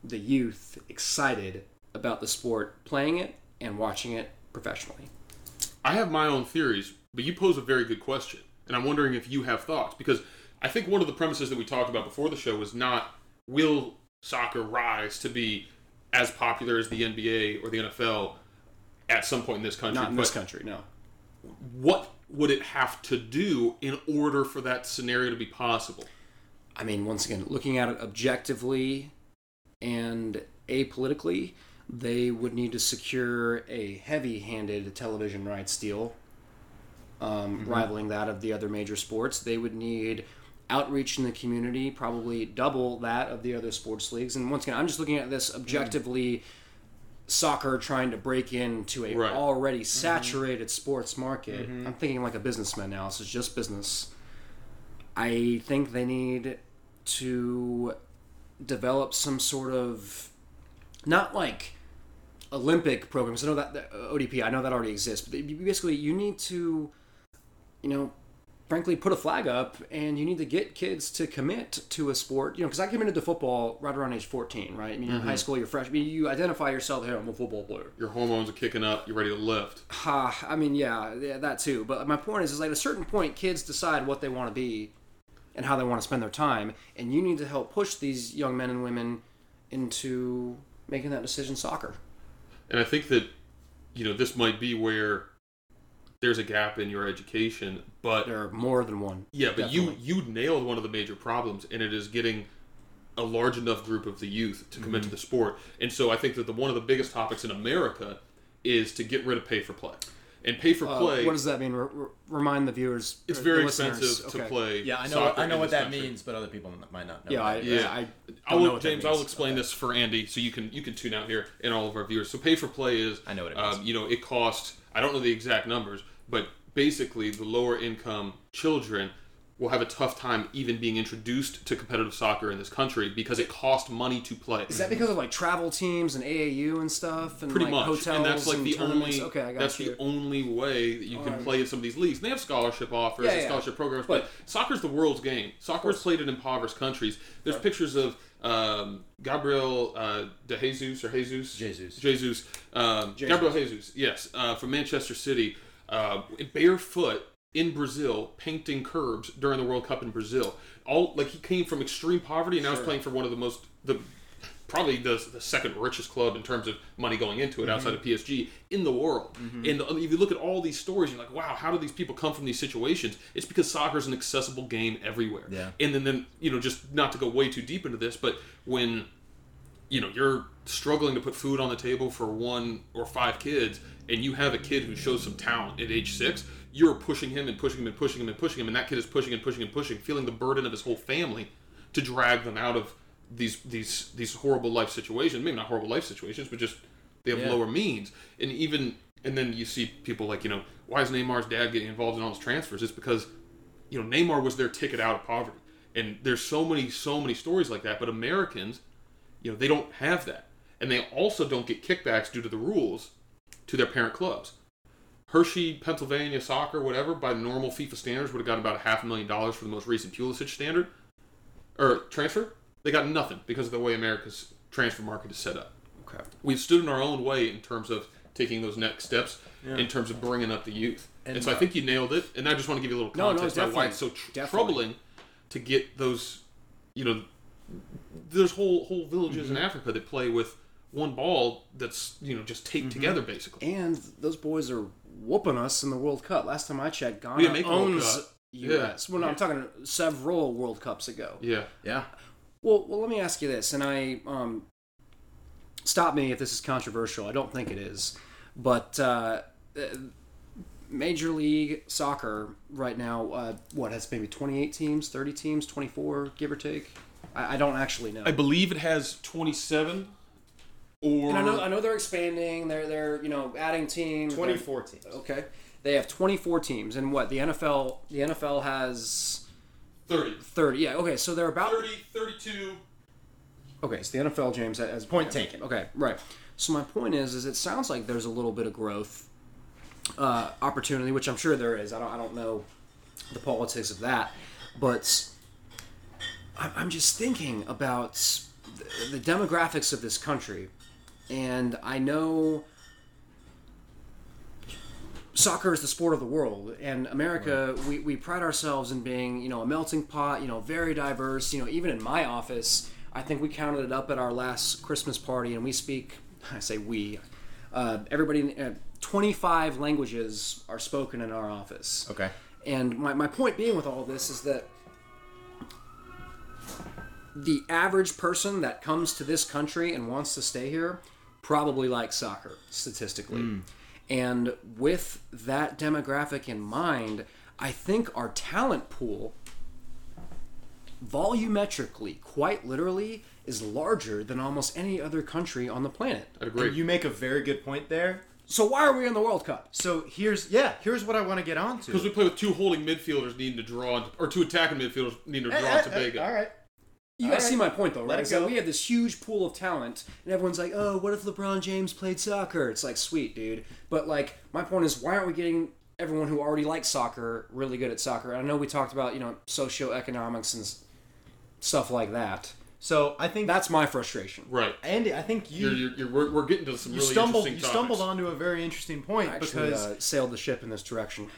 the youth excited about the sport, playing it and watching it professionally? I have my own theories, but you pose a very good question. And I'm wondering if you have thoughts, because I think one of the premises that we talked about before the show was not, will soccer rise to be as popular as the NBA or the NFL at some point in this country? Not in this country, no. What would it have to do in order for that scenario to be possible? I mean, once again, looking at it objectively and apolitically, they would need to secure a heavy-handed television rights deal, rivaling that of the other major sports. They would need outreach in the community, probably double that of the other sports leagues. And once again, I'm just looking at this objectively, soccer trying to break into a already saturated sports market. I'm thinking like a businessman now. This is just business. I think they need to develop some sort of, not like Olympic programs. I know that the ODP, I know that already exists, but basically you need to, you know, frankly, put a flag up, and you need to get kids to commit to a sport. You know, because I committed to football right around age 14, right? I mean, in high school, you're fresh. I mean, you identify yourself, hey, I'm a football player. Your hormones are kicking up. You're ready to lift. I mean, yeah, that too. But my point is like, at a certain point, kids decide what they want to be and how they want to spend their time, and you need to help push these young men and women into making that decision, soccer. And I think that, you know, this might be where there's a gap in your education, but there are more than one. Yeah, but definitely. you nailed one of the major problems, and it is getting a large enough group of the youth to commit to the sport. And so I think that one of the biggest topics in America is to get rid of pay for play. And pay for play. What does that mean? Remind the viewers. It's very expensive to play. Yeah, I know what that means, but other people might not know. James, I'll explain this for Andy, so you can tune out here and all of our viewers. So pay for play is. I know what it means. You know, it costs. I don't know the exact numbers, but basically the lower income children will have a tough time even being introduced to competitive soccer in this country because it costs money to play. Is that because of like travel teams and AAU and stuff, and pretty like much hotels and that's like and the tournaments? Only. Okay, I got that's you. The only way that you can play in some of these leagues. And they have scholarship offers and scholarship programs, but soccer's the world's game. Soccer is played in impoverished countries. There's pictures of Gabriel de Jesus or Jesus. Gabriel Jesus, yes, from Manchester City, barefoot in Brazil, painting curbs during the World Cup in Brazil. All like he came from extreme poverty, and now he's playing for one of the most, probably the second richest club in terms of money going into it outside of PSG in the world. And if you look at all these stories, you're like, wow, how do these people come from these situations? It's because soccer is an accessible game everywhere. Yeah. And then, you know, just not to go way too deep into this, but when, you know, you're struggling to put food on the table for 1 or 5 kids, and you have a kid who shows some talent at age 6, you're pushing him and pushing him and pushing him and pushing him, and that kid is pushing and pushing and pushing, feeling the burden of his whole family to drag them out of these horrible life situations. Maybe not horrible life situations, but just they have lower means. And then you see people like, you know, why is Neymar's dad getting involved in all his transfers? It's because, you know, Neymar was their ticket out of poverty. And there's so many stories like that, but Americans, you know, they don't have that. And they also don't get kickbacks due to the rules to their parent clubs. Hershey, Pennsylvania soccer, whatever, by normal FIFA standards, would have got about $500,000 for the most recent Pulisic standard or transfer. They got nothing because of the way America's transfer market is set up. Okay, we've stood in our own way in terms of taking those next steps, in terms of bringing up the youth. And so I think you nailed it. And I just want to give you a little context about why it's so troubling to get those. You know, there's whole villages in Africa that play with one ball that's, you know, just taped together, basically. And those boys are whooping us in the World Cup. Last time I checked, Ghana owns U.S. Well, no, I'm talking several World Cups ago. Yeah. Well, let me ask you this, and I stop me if this is controversial. I don't think it is, but Major League Soccer right now, has maybe 28 teams, 30 teams, 24, give or take? I don't actually know. I believe it has 27. And I know they're expanding. They're you know, adding teams. 24 teams. Okay, they have 24 teams, and what the NFL? The NFL has 30. 30. Yeah. Okay. So they're about 30. 32. Okay. So the NFL, James, as point taken. Okay. Right. So my point is it sounds like there's a little bit of growth opportunity, which I'm sure there is. I don't know the politics of that, but I'm just thinking about the demographics of this country. And I know soccer is the sport of the world, and America, right. we pride ourselves in being, a melting pot, very diverse. Even in my office, I think we counted it up at our last Christmas party, and we speak, I say we, everybody, 25 languages are spoken in our office. Okay. And my point being with all of this is that the average person that comes to this country and wants to stay here probably likes soccer, statistically. Mm. And with that demographic in mind, I think our talent pool, volumetrically, quite literally, is larger than almost any other country on the planet. I agree. And you make a very good point there. So why are we in the World Cup? So here's what I want to get on to. Because we play with two holding midfielders needing to draw, or two attacking midfielders needing to draw Tobago. All right. You guys see my point, though, right? So we have this huge pool of talent, and everyone's like, oh, what if LeBron James played soccer? It's like, sweet, dude. But, my point is, why aren't we getting everyone who already likes soccer really good at soccer? I know we talked about, socioeconomics and stuff like that. So I think that's my frustration. Right. Andy, I think we're getting to some really interesting topics. You stumbled onto a very interesting point. I actually, because sailed the ship in this direction.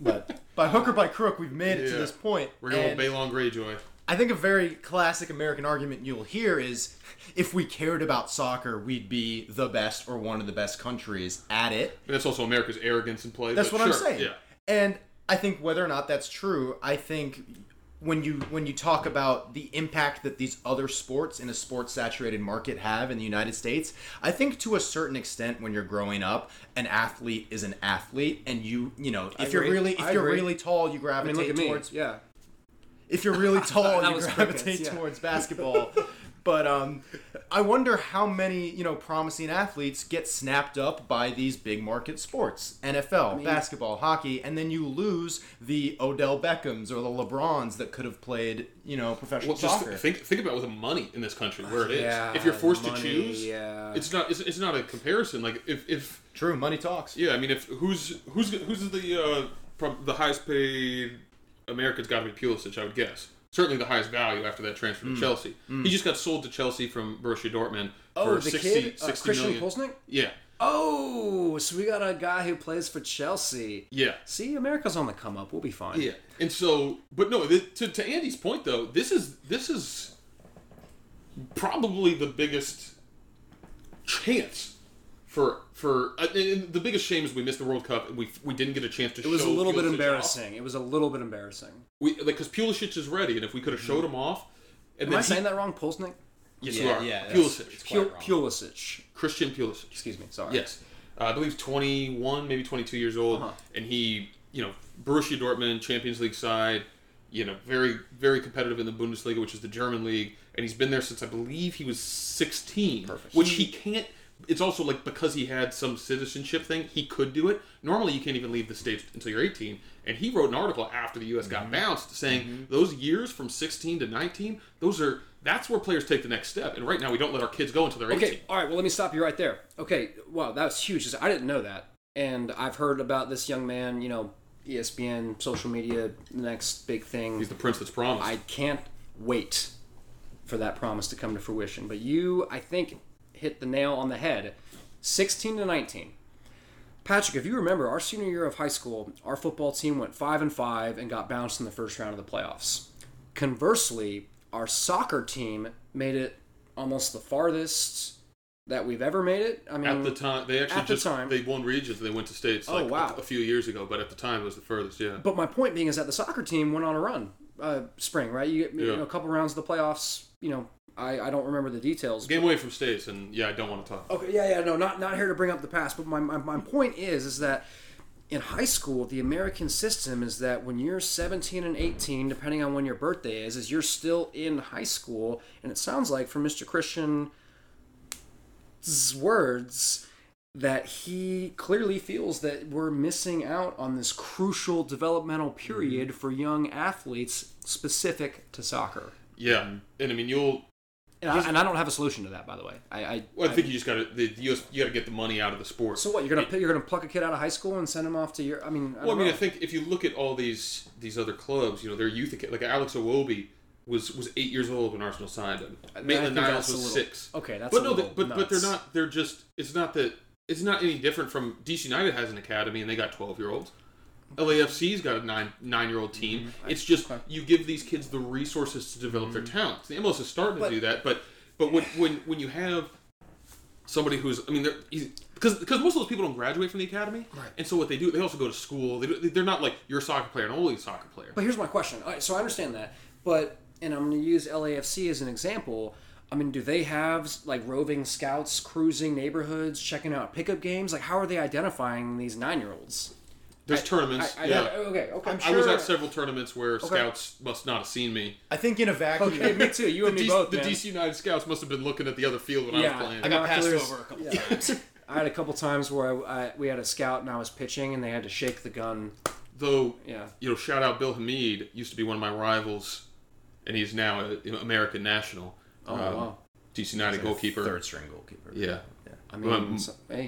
But by hook or by crook, we've made it to this point. We're going with Baylon Greyjoy. I think a very classic American argument you'll hear is, if we cared about soccer, we'd be the best or one of the best countries at it. And that's also America's arrogance in play. That's what I'm saying. Yeah. And I think whether or not that's true, I think when you talk about the impact that these other sports in a sports-saturated market have in the United States, I think to a certain extent when you're growing up, an athlete is an athlete, and if you're really tall, you gravitate towards... Yeah. If you're really tall, you gravitate towards basketball. But I wonder how many, promising athletes get snapped up by these big market sports. NFL, basketball, hockey, and then you lose the Odell Beckhams or the LeBrons that could have played, professional soccer. Just think about with the money in this country, where it is. Yeah, if you're forced to choose, it's not a comparison. True, money talks. Yeah, if who's the highest paid America's got to be Pulisic, I would guess. Certainly the highest value after that transfer to Chelsea. Mm. He just got sold to Chelsea from Borussia Dortmund for 60 million. Christian Pulisic? Yeah. Oh, so we got a guy who plays for Chelsea. Yeah. See, America's on the come up. We'll be fine. Yeah. And so, but no, to Andy's point though, this is probably the biggest chance. For the biggest shame is we missed the World Cup and we didn't get a chance to show Pulisic off. It was a little bit embarrassing. Because Pulisic is ready, and if we could have showed him off... And Am I saying that wrong, Pulisic? Yes, you are. Yeah, Pulisic. Christian Pulisic. Excuse me, sorry. Yes. I believe he's 21, maybe 22 years old, and he, Borussia Dortmund, Champions League side, very, very competitive in the Bundesliga, which is the German league, and he's been there since I believe he was 16. Perfect. Which he can't... It's also because he had some citizenship thing, he could do it. Normally, you can't even leave the States until you're 18. And he wrote an article after the U.S. got bounced saying those years from 16 to 19, that's where players take the next step. And right now, we don't let our kids go until they're 18. Okay, all right, well, let me stop you right there. Okay, wow, that's huge. I didn't know that. And I've heard about this young man, ESPN, social media, next big thing. He's the prince that's promised. I can't wait for that promise to come to fruition. But you, I think... hit the nail on the head. 16 to 19. Patrick, if you remember, our senior year of high school, our football team went 5-5 and got bounced in the first round of the playoffs. Conversely, our soccer team made it almost the farthest that we've ever made it. At the time, they actually they won regions and they went to states a few years ago, but at the time it was the furthest, yeah. But my point being is that the soccer team went on a run spring, right? You get a couple rounds of the playoffs, I don't remember the details. Game away from states, and I don't want to talk. Okay, no, not here to bring up the past, but my point is that in high school, the American system is that when you're 17 and 18, depending on when your birthday is you're still in high school, and it sounds like from Mr. Christian's words that he clearly feels that we're missing out on this crucial developmental period for young athletes specific to soccer. Yeah, and you'll... And I don't have a solution to that, by the way. I think you just got to get the money out of the sport. So what? You're gonna pluck a kid out of high school and send him off to your? I think if you look at all these other clubs, their youth like Alex Iwobi was 8 years old when Arsenal signed him. Maitland Niles was 6. Okay, that's but no, nuts. But they're not. They're just. It's not that it's not any different from DC United has an academy and they got 12-year-olds. LAFC's got a nine-year-old team. Mm-hmm. It's just you give these kids the resources to develop their talents. The MLS is starting to do that, but when you have somebody who's because most of those people don't graduate from the academy, right? And so what they do, they also go to school. They're not like you're a soccer player and only a soccer player. But here's my question. All right, so I understand that, and I'm going to use LAFC as an example. I mean, do they have, like, roving scouts cruising neighborhoods, checking out pickup games? Like, how are they identifying these 9-year-olds? There's tournaments. Okay. I was at several tournaments where scouts must not have seen me. I think in a vacuum. Okay, me too. You and me both, man. The DC United scouts must have been looking at the other field when I was playing. I got passed over a couple times. I had a couple times where we had a scout and I was pitching and they had to shake the gun. Though, shout out Bill Hamid, used to be one of my rivals, and he's now an American national. Oh, wow. DC United goalkeeper. Third string goalkeeper. Yeah. I mean,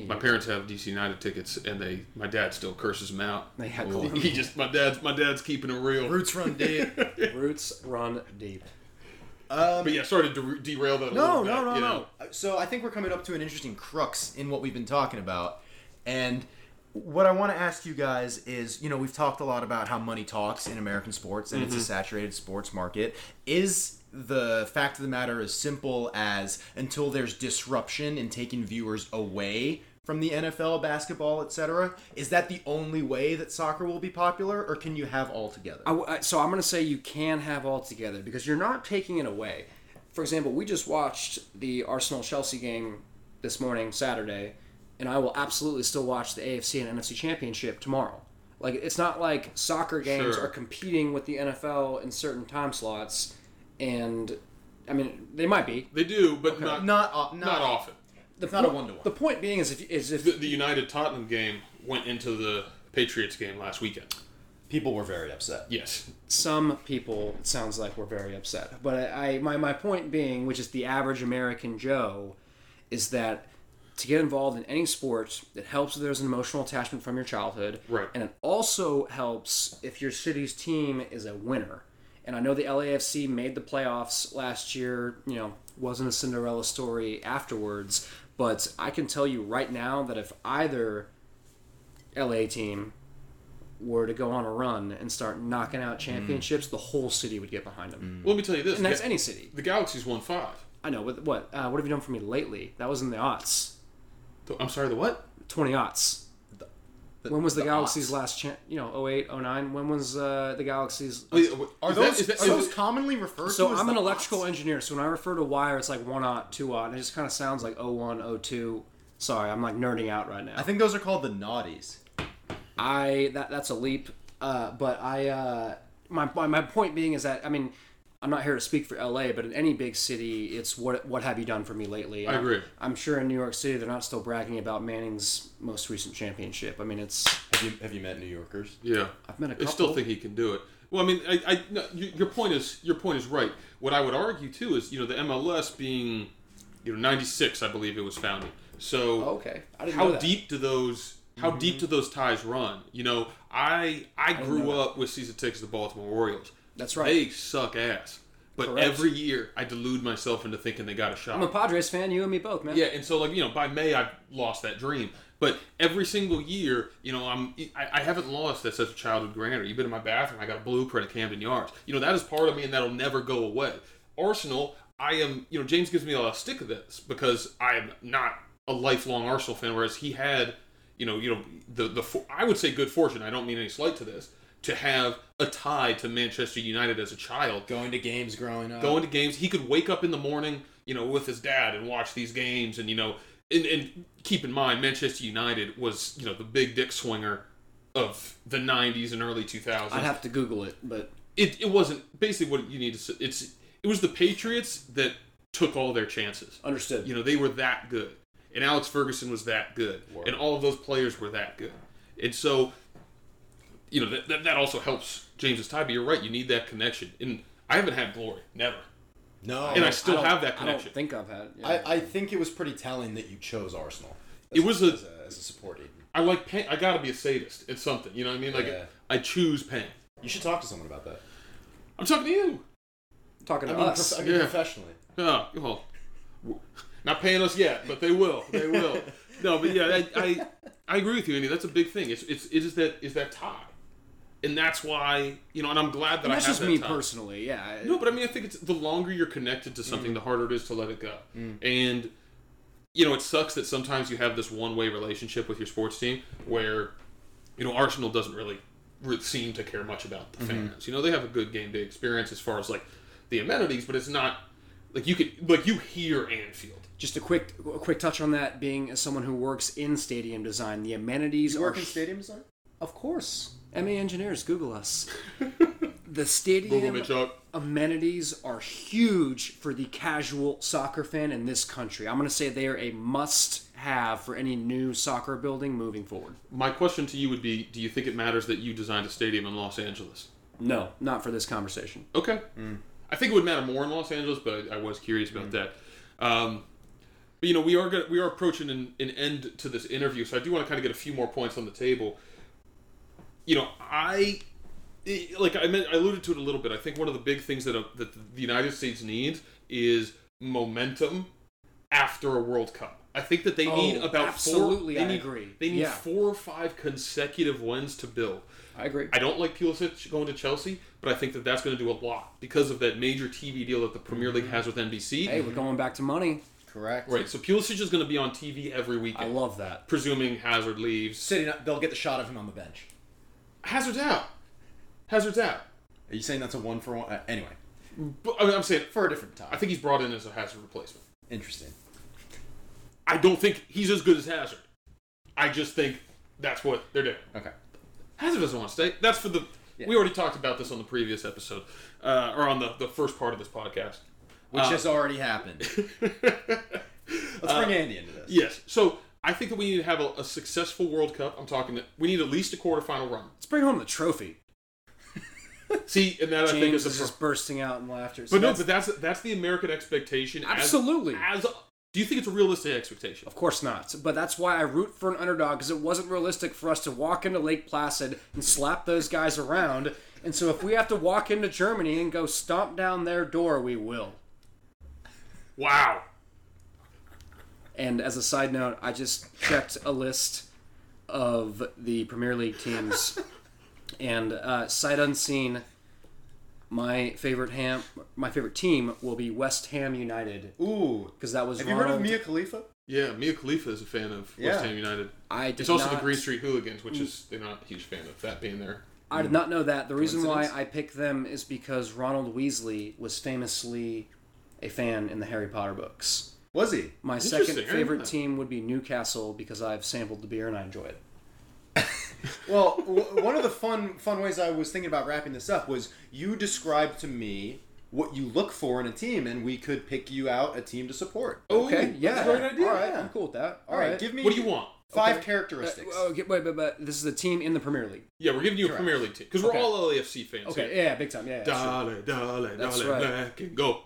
my parents have DC United tickets, and my dad still curses them out. They heckle him. My dad's keeping it real. Roots run deep. But sorry to derail that. No. So I think we're coming up to an interesting crux in what we've been talking about, and what I want to ask you guys is, we've talked a lot about how money talks in American sports, and it's a saturated sports market. The fact of the matter is simple as until there's disruption in taking viewers away from the NFL, basketball, etc. Is that the only way that soccer will be popular, or can you have all together? So I'm going to say you can have all together because you're not taking it away. For example, we just watched the Arsenal-Chelsea game this morning, Saturday, and I will absolutely still watch the AFC and NFC Championship tomorrow. Like, it's not like soccer games are competing with the NFL in certain time slots. And, I mean, they might be. They do, but not often. It's not a one-to-one. The point being is if the United-Tottenham game went into the Patriots game last weekend. People were very upset. Yes. Some people, it sounds like, were very upset. But my point being, which is the average American Joe, is that to get involved in any sport, it helps if there's an emotional attachment from your childhood. Right. And it also helps if your city's team is a winner. And I know the LAFC made the playoffs last year, wasn't a Cinderella story afterwards, but I can tell you right now that if either LA team were to go on a run and start knocking out championships, the whole city would get behind them. Well, let me tell you this. And that's any city. The Galaxy's won 5. I know, but what have you done for me lately? That was in the aughts. I'm sorry, the what? 20 aughts. When was the Galaxy's last chance? 08, 09? When was the Galaxy's... Are those commonly referred to as I'm an electrical engineer, so when I refer to wire, it's like 1-aught, 2-aught. It just kind of sounds like 01, 02. Sorry, I'm like nerding out right now. I think those are called the naughties. That's a leap. But my point being is that, I'm not here to speak for LA, but in any big city, it's what have you done for me lately? I agree. I'm sure in New York City, they're not still bragging about Manning's most recent championship. it's... Have you met New Yorkers? Yeah, I've met a couple. I still think he can do it. Well, your point is right. What I would argue too is the MLS being 96, I believe it was founded. So I didn't know that. How deep do those ties run? I grew up with season tickets to the Baltimore Orioles. That's right. They suck ass. But every year, I delude myself into thinking they got a shot. I'm a Padres fan. You and me both, man. Yeah, and so by May, I've lost that dream. But every single year, I haven't lost that such a childhood grandeur. You've been in my bathroom. I got a blueprint of Camden Yards. That is part of me, and that'll never go away. Arsenal, I am. James gives me a lot of stick of this because I am not a lifelong Arsenal fan, whereas he had, the I would say good fortune. I don't mean any slight to this. To have a tie to Manchester United as a child. Going to games growing up. He could wake up in the morning, with his dad and watch these games. And, and keep in mind, Manchester United was, the big dick swinger of the 90s and early 2000s. I'd have to Google it, but... It wasn't... Basically, what you need to say... It was the Patriots that took all their chances. Understood. They were that good. And Alex Ferguson was that good. Word. And all of those players were that good. And so... that also helps James's tie, but you're right, you need that connection. And I haven't had glory, never. No. And I still have that connection. I don't think I've had it. Yeah. I think it was pretty telling that you chose Arsenal. As a support team. I like pain. I gotta be a sadist. It's something, I choose pain. You should talk to someone about that. I'm talking to you. Talking to us. Professionally. Oh, well... Not paying us yet, but they will. They will. No, but yeah, I agree with you, Andy. That's a big thing. It's that tie. And that's why, and I'm glad that I have that. That's just me personally, yeah. No, but I mean, I think it's the longer you're connected to something, the harder it is to let it go. Mm. And, it sucks that sometimes you have this one-way relationship with your sports team where, Arsenal doesn't really seem to care much about the fans. They have a good game day experience as far as, like, the amenities, but it's not, like, you hear Anfield. Just a quick touch on that, being as someone who works in stadium design, the amenities are... You work in stadium design? Of course. MA engineers, Google us. The stadium amenities are huge for the casual soccer fan in this country. I'm going to say they are a must-have for any new soccer building moving forward. My question to you would be, do you think it matters that you designed a stadium in Los Angeles? No, not for this conversation. Okay. Mm. I think it would matter more in Los Angeles, but I was curious about that. But, we are approaching an end to this interview, so I do want to kind of get a few more points on the table. I alluded to it a little bit. I think one of the big things that the United States needs is momentum after a World Cup. I think that they need about absolutely, I agree. They need 4 or 5 consecutive wins to build. I agree. I don't like Pulisic going to Chelsea, but I think that that's going to do a lot because of that major TV deal that the Premier League has with NBC. Hey, we're going back to money. Correct. Right, so Pulisic is going to be on TV every weekend. I love that. Presuming Hazard leaves. Sitting up, they'll get the shot of him on the bench. Hazard's out. Are you saying that's a one for one? Anyway. But, I'm saying for a different time. I think he's brought in as a Hazard replacement. Interesting. I don't think he's as good as Hazard. I just think that's what they're doing. Okay. Hazard doesn't want to stay. That's for the... Yeah. We already talked about this on the previous episode. Or on the first part of this podcast. Which has already happened. Let's bring Andy into this. Yes. So... I think that we need to have a successful World Cup. I'm talking that we need at least a quarterfinal run. Let's bring home the trophy. See, and that James I think is just bursting out in laughter. So that's the American expectation. Absolutely. Do you think it's a realistic expectation? Of course not. But that's why I root for an underdog, because it wasn't realistic for us to walk into Lake Placid and slap those guys around. And so if we have to walk into Germany and go stomp down their door, we will. Wow. And as a side note, I just checked a list of the Premier League teams, and sight unseen, my favorite team will be West Ham United. Ooh, because that was. Have you heard of Mia Khalifa? Yeah, Mia Khalifa is a fan of West Ham United. It's also the Green Street Hooligans, which is they're not a huge fan of that being there. I did not know that. The reason why I picked them is because Ronald Weasley was famously a fan in the Harry Potter books. Was he? My second favorite team would be Newcastle because I've sampled the beer and I enjoy it. Well, one of the fun ways I was thinking about wrapping this up was you described to me what you look for in a team, and we could pick you out a team to support. Okay, yeah. That's a great idea. All right, I'm cool with that. All right. Give me... What do you want? 5 characteristics. Wait, this is a team in the Premier League. Yeah, we're giving you a Premier League team because we're all LAFC fans. Okay, yeah, big time. Yeah, Dale, Dale, Dale, back and go.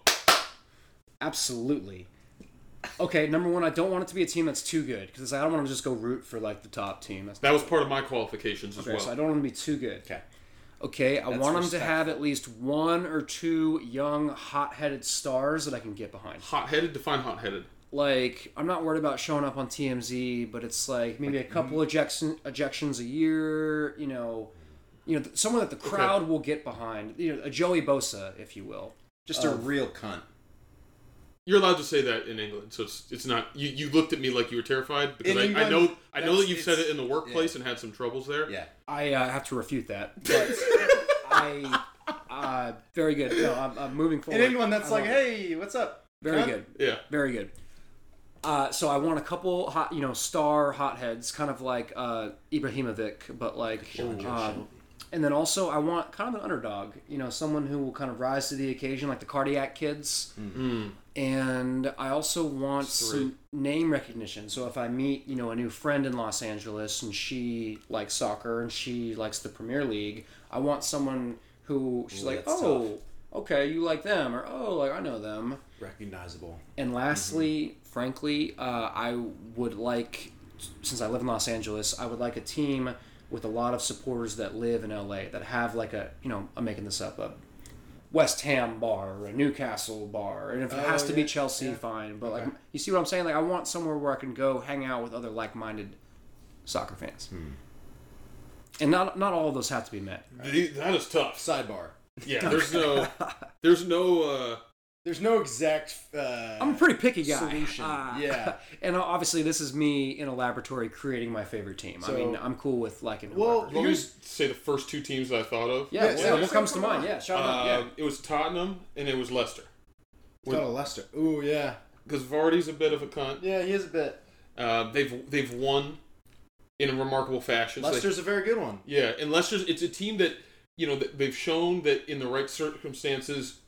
Absolutely. Okay, number one, I don't want it to be a team that's too good because I don't want to just go root for like the top team. That was part of my qualifications as well. Okay, so I don't want them to be too good. Okay, I want them to have at least 1 or 2 young, hot-headed stars that I can get behind. Hot-headed? Define hot-headed. Like, I'm not worried about showing up on TMZ, but it's like maybe a couple ejections a year. Someone that the crowd will get behind. A Joey Bosa, if you will. Just a real cunt. You're allowed to say that in England, so it's not... You looked at me like you were terrified, because England, I know that you've said it in the workplace and had some troubles there. Yeah. I have to refute that, but very good. No, I'm moving forward. In England, that's like, hey, what's up? Very good. Yeah. Very good. So I want a couple hot, star hotheads, kind of like Ibrahimovic, but like... and then also, I want kind of an underdog, someone who will kind of rise to the occasion, like the Cardiac Kids. Mm-hmm. And I also want some name recognition. So if I meet, a new friend in Los Angeles and she likes soccer and she likes the Premier League, I want someone who she's like, oh, okay, you like them, or oh, like I know them. Recognizable. And lastly, frankly, I would like, since I live in Los Angeles, I would like a team with a lot of supporters that live in LA that have like a I'm making this up, West Ham bar or a Newcastle bar, and if it has to be Chelsea, fine. But like, you see what I'm saying? Like, I want somewhere where I can go hang out with other like-minded soccer fans, and not all of those have to be met. Right? That is tough. Sidebar. Yeah, there's no exact. I'm a pretty picky guy. Solution. And obviously this is me in a laboratory creating my favorite team. So, I mean, I'm cool with liking. Well, you guys say the first two teams that I thought of. Yeah, what comes to mind? Yeah, shout out. It was Tottenham and it was Leicester. Leicester. Ooh, yeah. Because Vardy's a bit of a cunt. Yeah, he is a bit. They've won in a remarkable fashion. Leicester's a very good one. Yeah, and Leicester's it's a team that. You know, they've shown that in the right circumstances,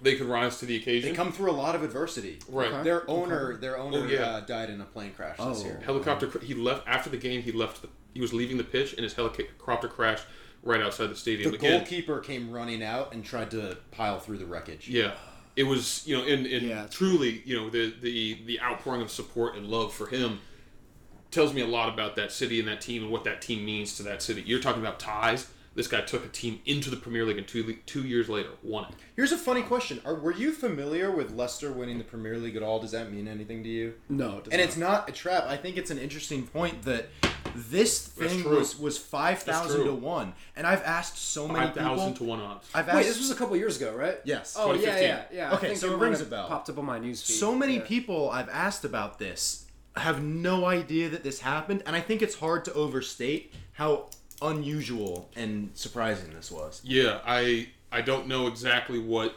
they could rise to the occasion. They come through a lot of adversity. Right. Okay. Their owner died in a plane crash this year. Helicopter. He left after the game. He was leaving the pitch, and his helicopter crashed right outside the stadium. The goalkeeper came running out and tried to pile through the wreckage. Yeah, it was truly the outpouring of support and love for him tells me a lot about that city and that team and what that team means to that city. You're talking about ties. This guy took a team into the Premier League and two years later won it. Here's a funny question. Were you familiar with Leicester winning the Premier League at all? Does that mean anything to you? No, it doesn't. And it's not a trap. I think it's an interesting point that this thing was 5,000 to 1. And I've asked so many people. 5,000 to 1 odds. Wait, this was a couple years ago, right? Yes. Oh, yeah. Okay, so it rings a bell. Popped up on my newsfeed. So many people I've asked about this have no idea that this happened, and I think it's hard to overstate how unusual and surprising this was. Yeah, I don't know exactly what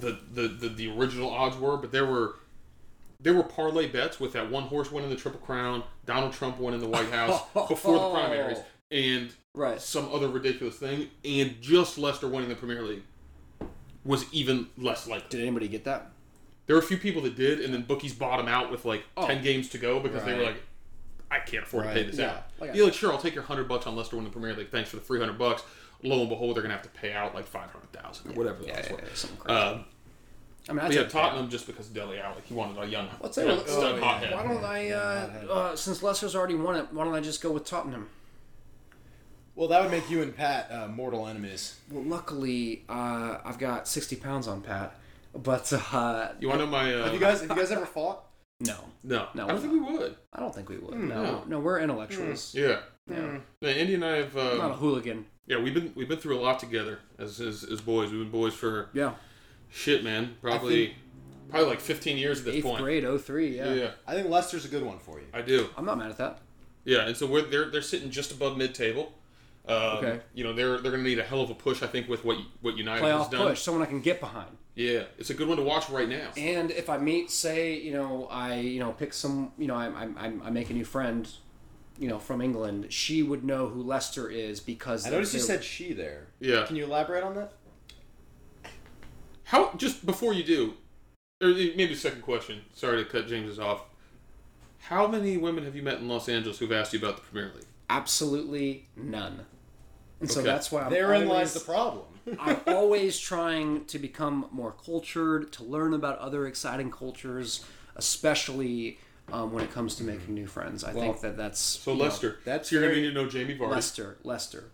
the original odds were, but there were parlay bets with that one horse winning the Triple Crown, Donald Trump winning the White House before the primaries, and some other ridiculous thing, and just Leicester winning the Premier League was even less likely. Did anybody get that? There were a few people that did, and then bookies bought them out with 10 games to go because they were like, I can't afford to pay this out. Okay. You're like, sure, I'll take your $100 on Leicester winning the Premier League. Thanks for the $300. Lo and behold, they're gonna have to pay out like $500,000 or whatever. Something crazy. I mean, Tottenham just because Dele Alli, he wanted a young. Let's say, hothead. Why don't I? Since Leicester's already won it, why don't I just go with Tottenham? Well, that would make you and Pat mortal enemies. Well, luckily, I've got 60 pounds on Pat, but you want to know my? Have you guys ever fought? No. I don't think we would. No, we're intellectuals. Yeah. Andy and I have. I'm not a hooligan. Yeah, we've been through a lot together as boys. We've been boys for shit, man. Probably like 15 years at this point. 8th grade, 2003. Yeah. I think Leicester's a good one for you. I do. I'm not mad at that. Yeah, and so they're sitting just above mid table. Okay. You know they're going to need a hell of a push. I think with what United has done. Playoff push, someone I can get behind. Yeah, it's a good one to watch right now. And if I meet, say, pick some, I make a new friend, from England, she would know who Leicester is because... I noticed you said she there. Yeah. Can you elaborate on that? How, just before you do, or maybe second question, sorry to cut James's off, how many women have you met in Los Angeles who've asked you about the Premier League? Absolutely none. And so that's why therein lies the problem. I'm always trying to become more cultured, to learn about other exciting cultures, especially when it comes to making new friends. I think that's... So Leicester. So you're going to need to know Jamie Vardy. Leicester.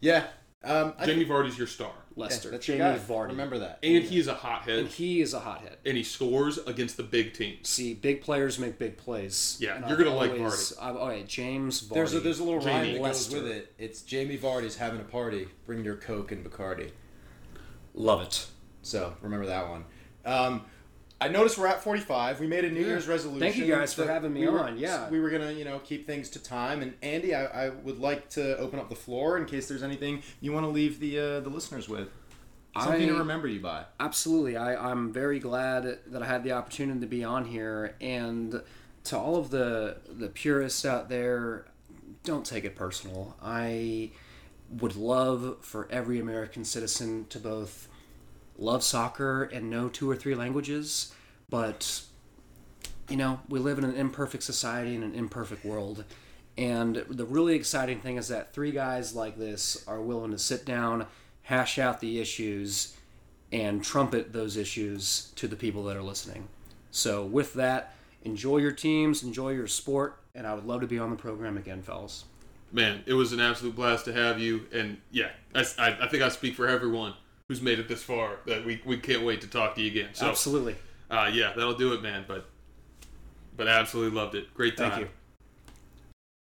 Yeah. Jamie Vardy's your star. Leicester. That's Jamie Vardy. Remember that. And he is a hothead. And he scores against the big teams. See, big players make big plays. Yeah, and you're going to like Vardy. James Vardy. There's a little rhyme that goes with it. It's Jamie Vardy's having a party. Bring your Coke and Bacardi. Love it. So, remember that one. I noticed we're at 45. We made a New Year's resolution. Thank you guys for having me on. Yeah, we were going to, keep things to time. And Andy, I would like to open up the floor in case there's anything you want to leave the listeners with. Something to remember you by. Absolutely. I'm very glad that I had the opportunity to be on here. And to all of the purists out there, don't take it personal. I would love for every American citizen to both love soccer and know 2 or 3 languages, but we live in an imperfect society in an imperfect world, and the really exciting thing is that 3 guys like this are willing to sit down, hash out the issues, and trumpet those issues to the people that are listening. So with that, enjoy your teams, enjoy your sport, and I would love to be on the program again, fellas. Man, it was an absolute blast to have you, and I think I speak for everyone. who's made it this far, that we can't wait to talk to you again. So, absolutely. Yeah, that'll do it, man. But absolutely loved it. Great time. Thank you.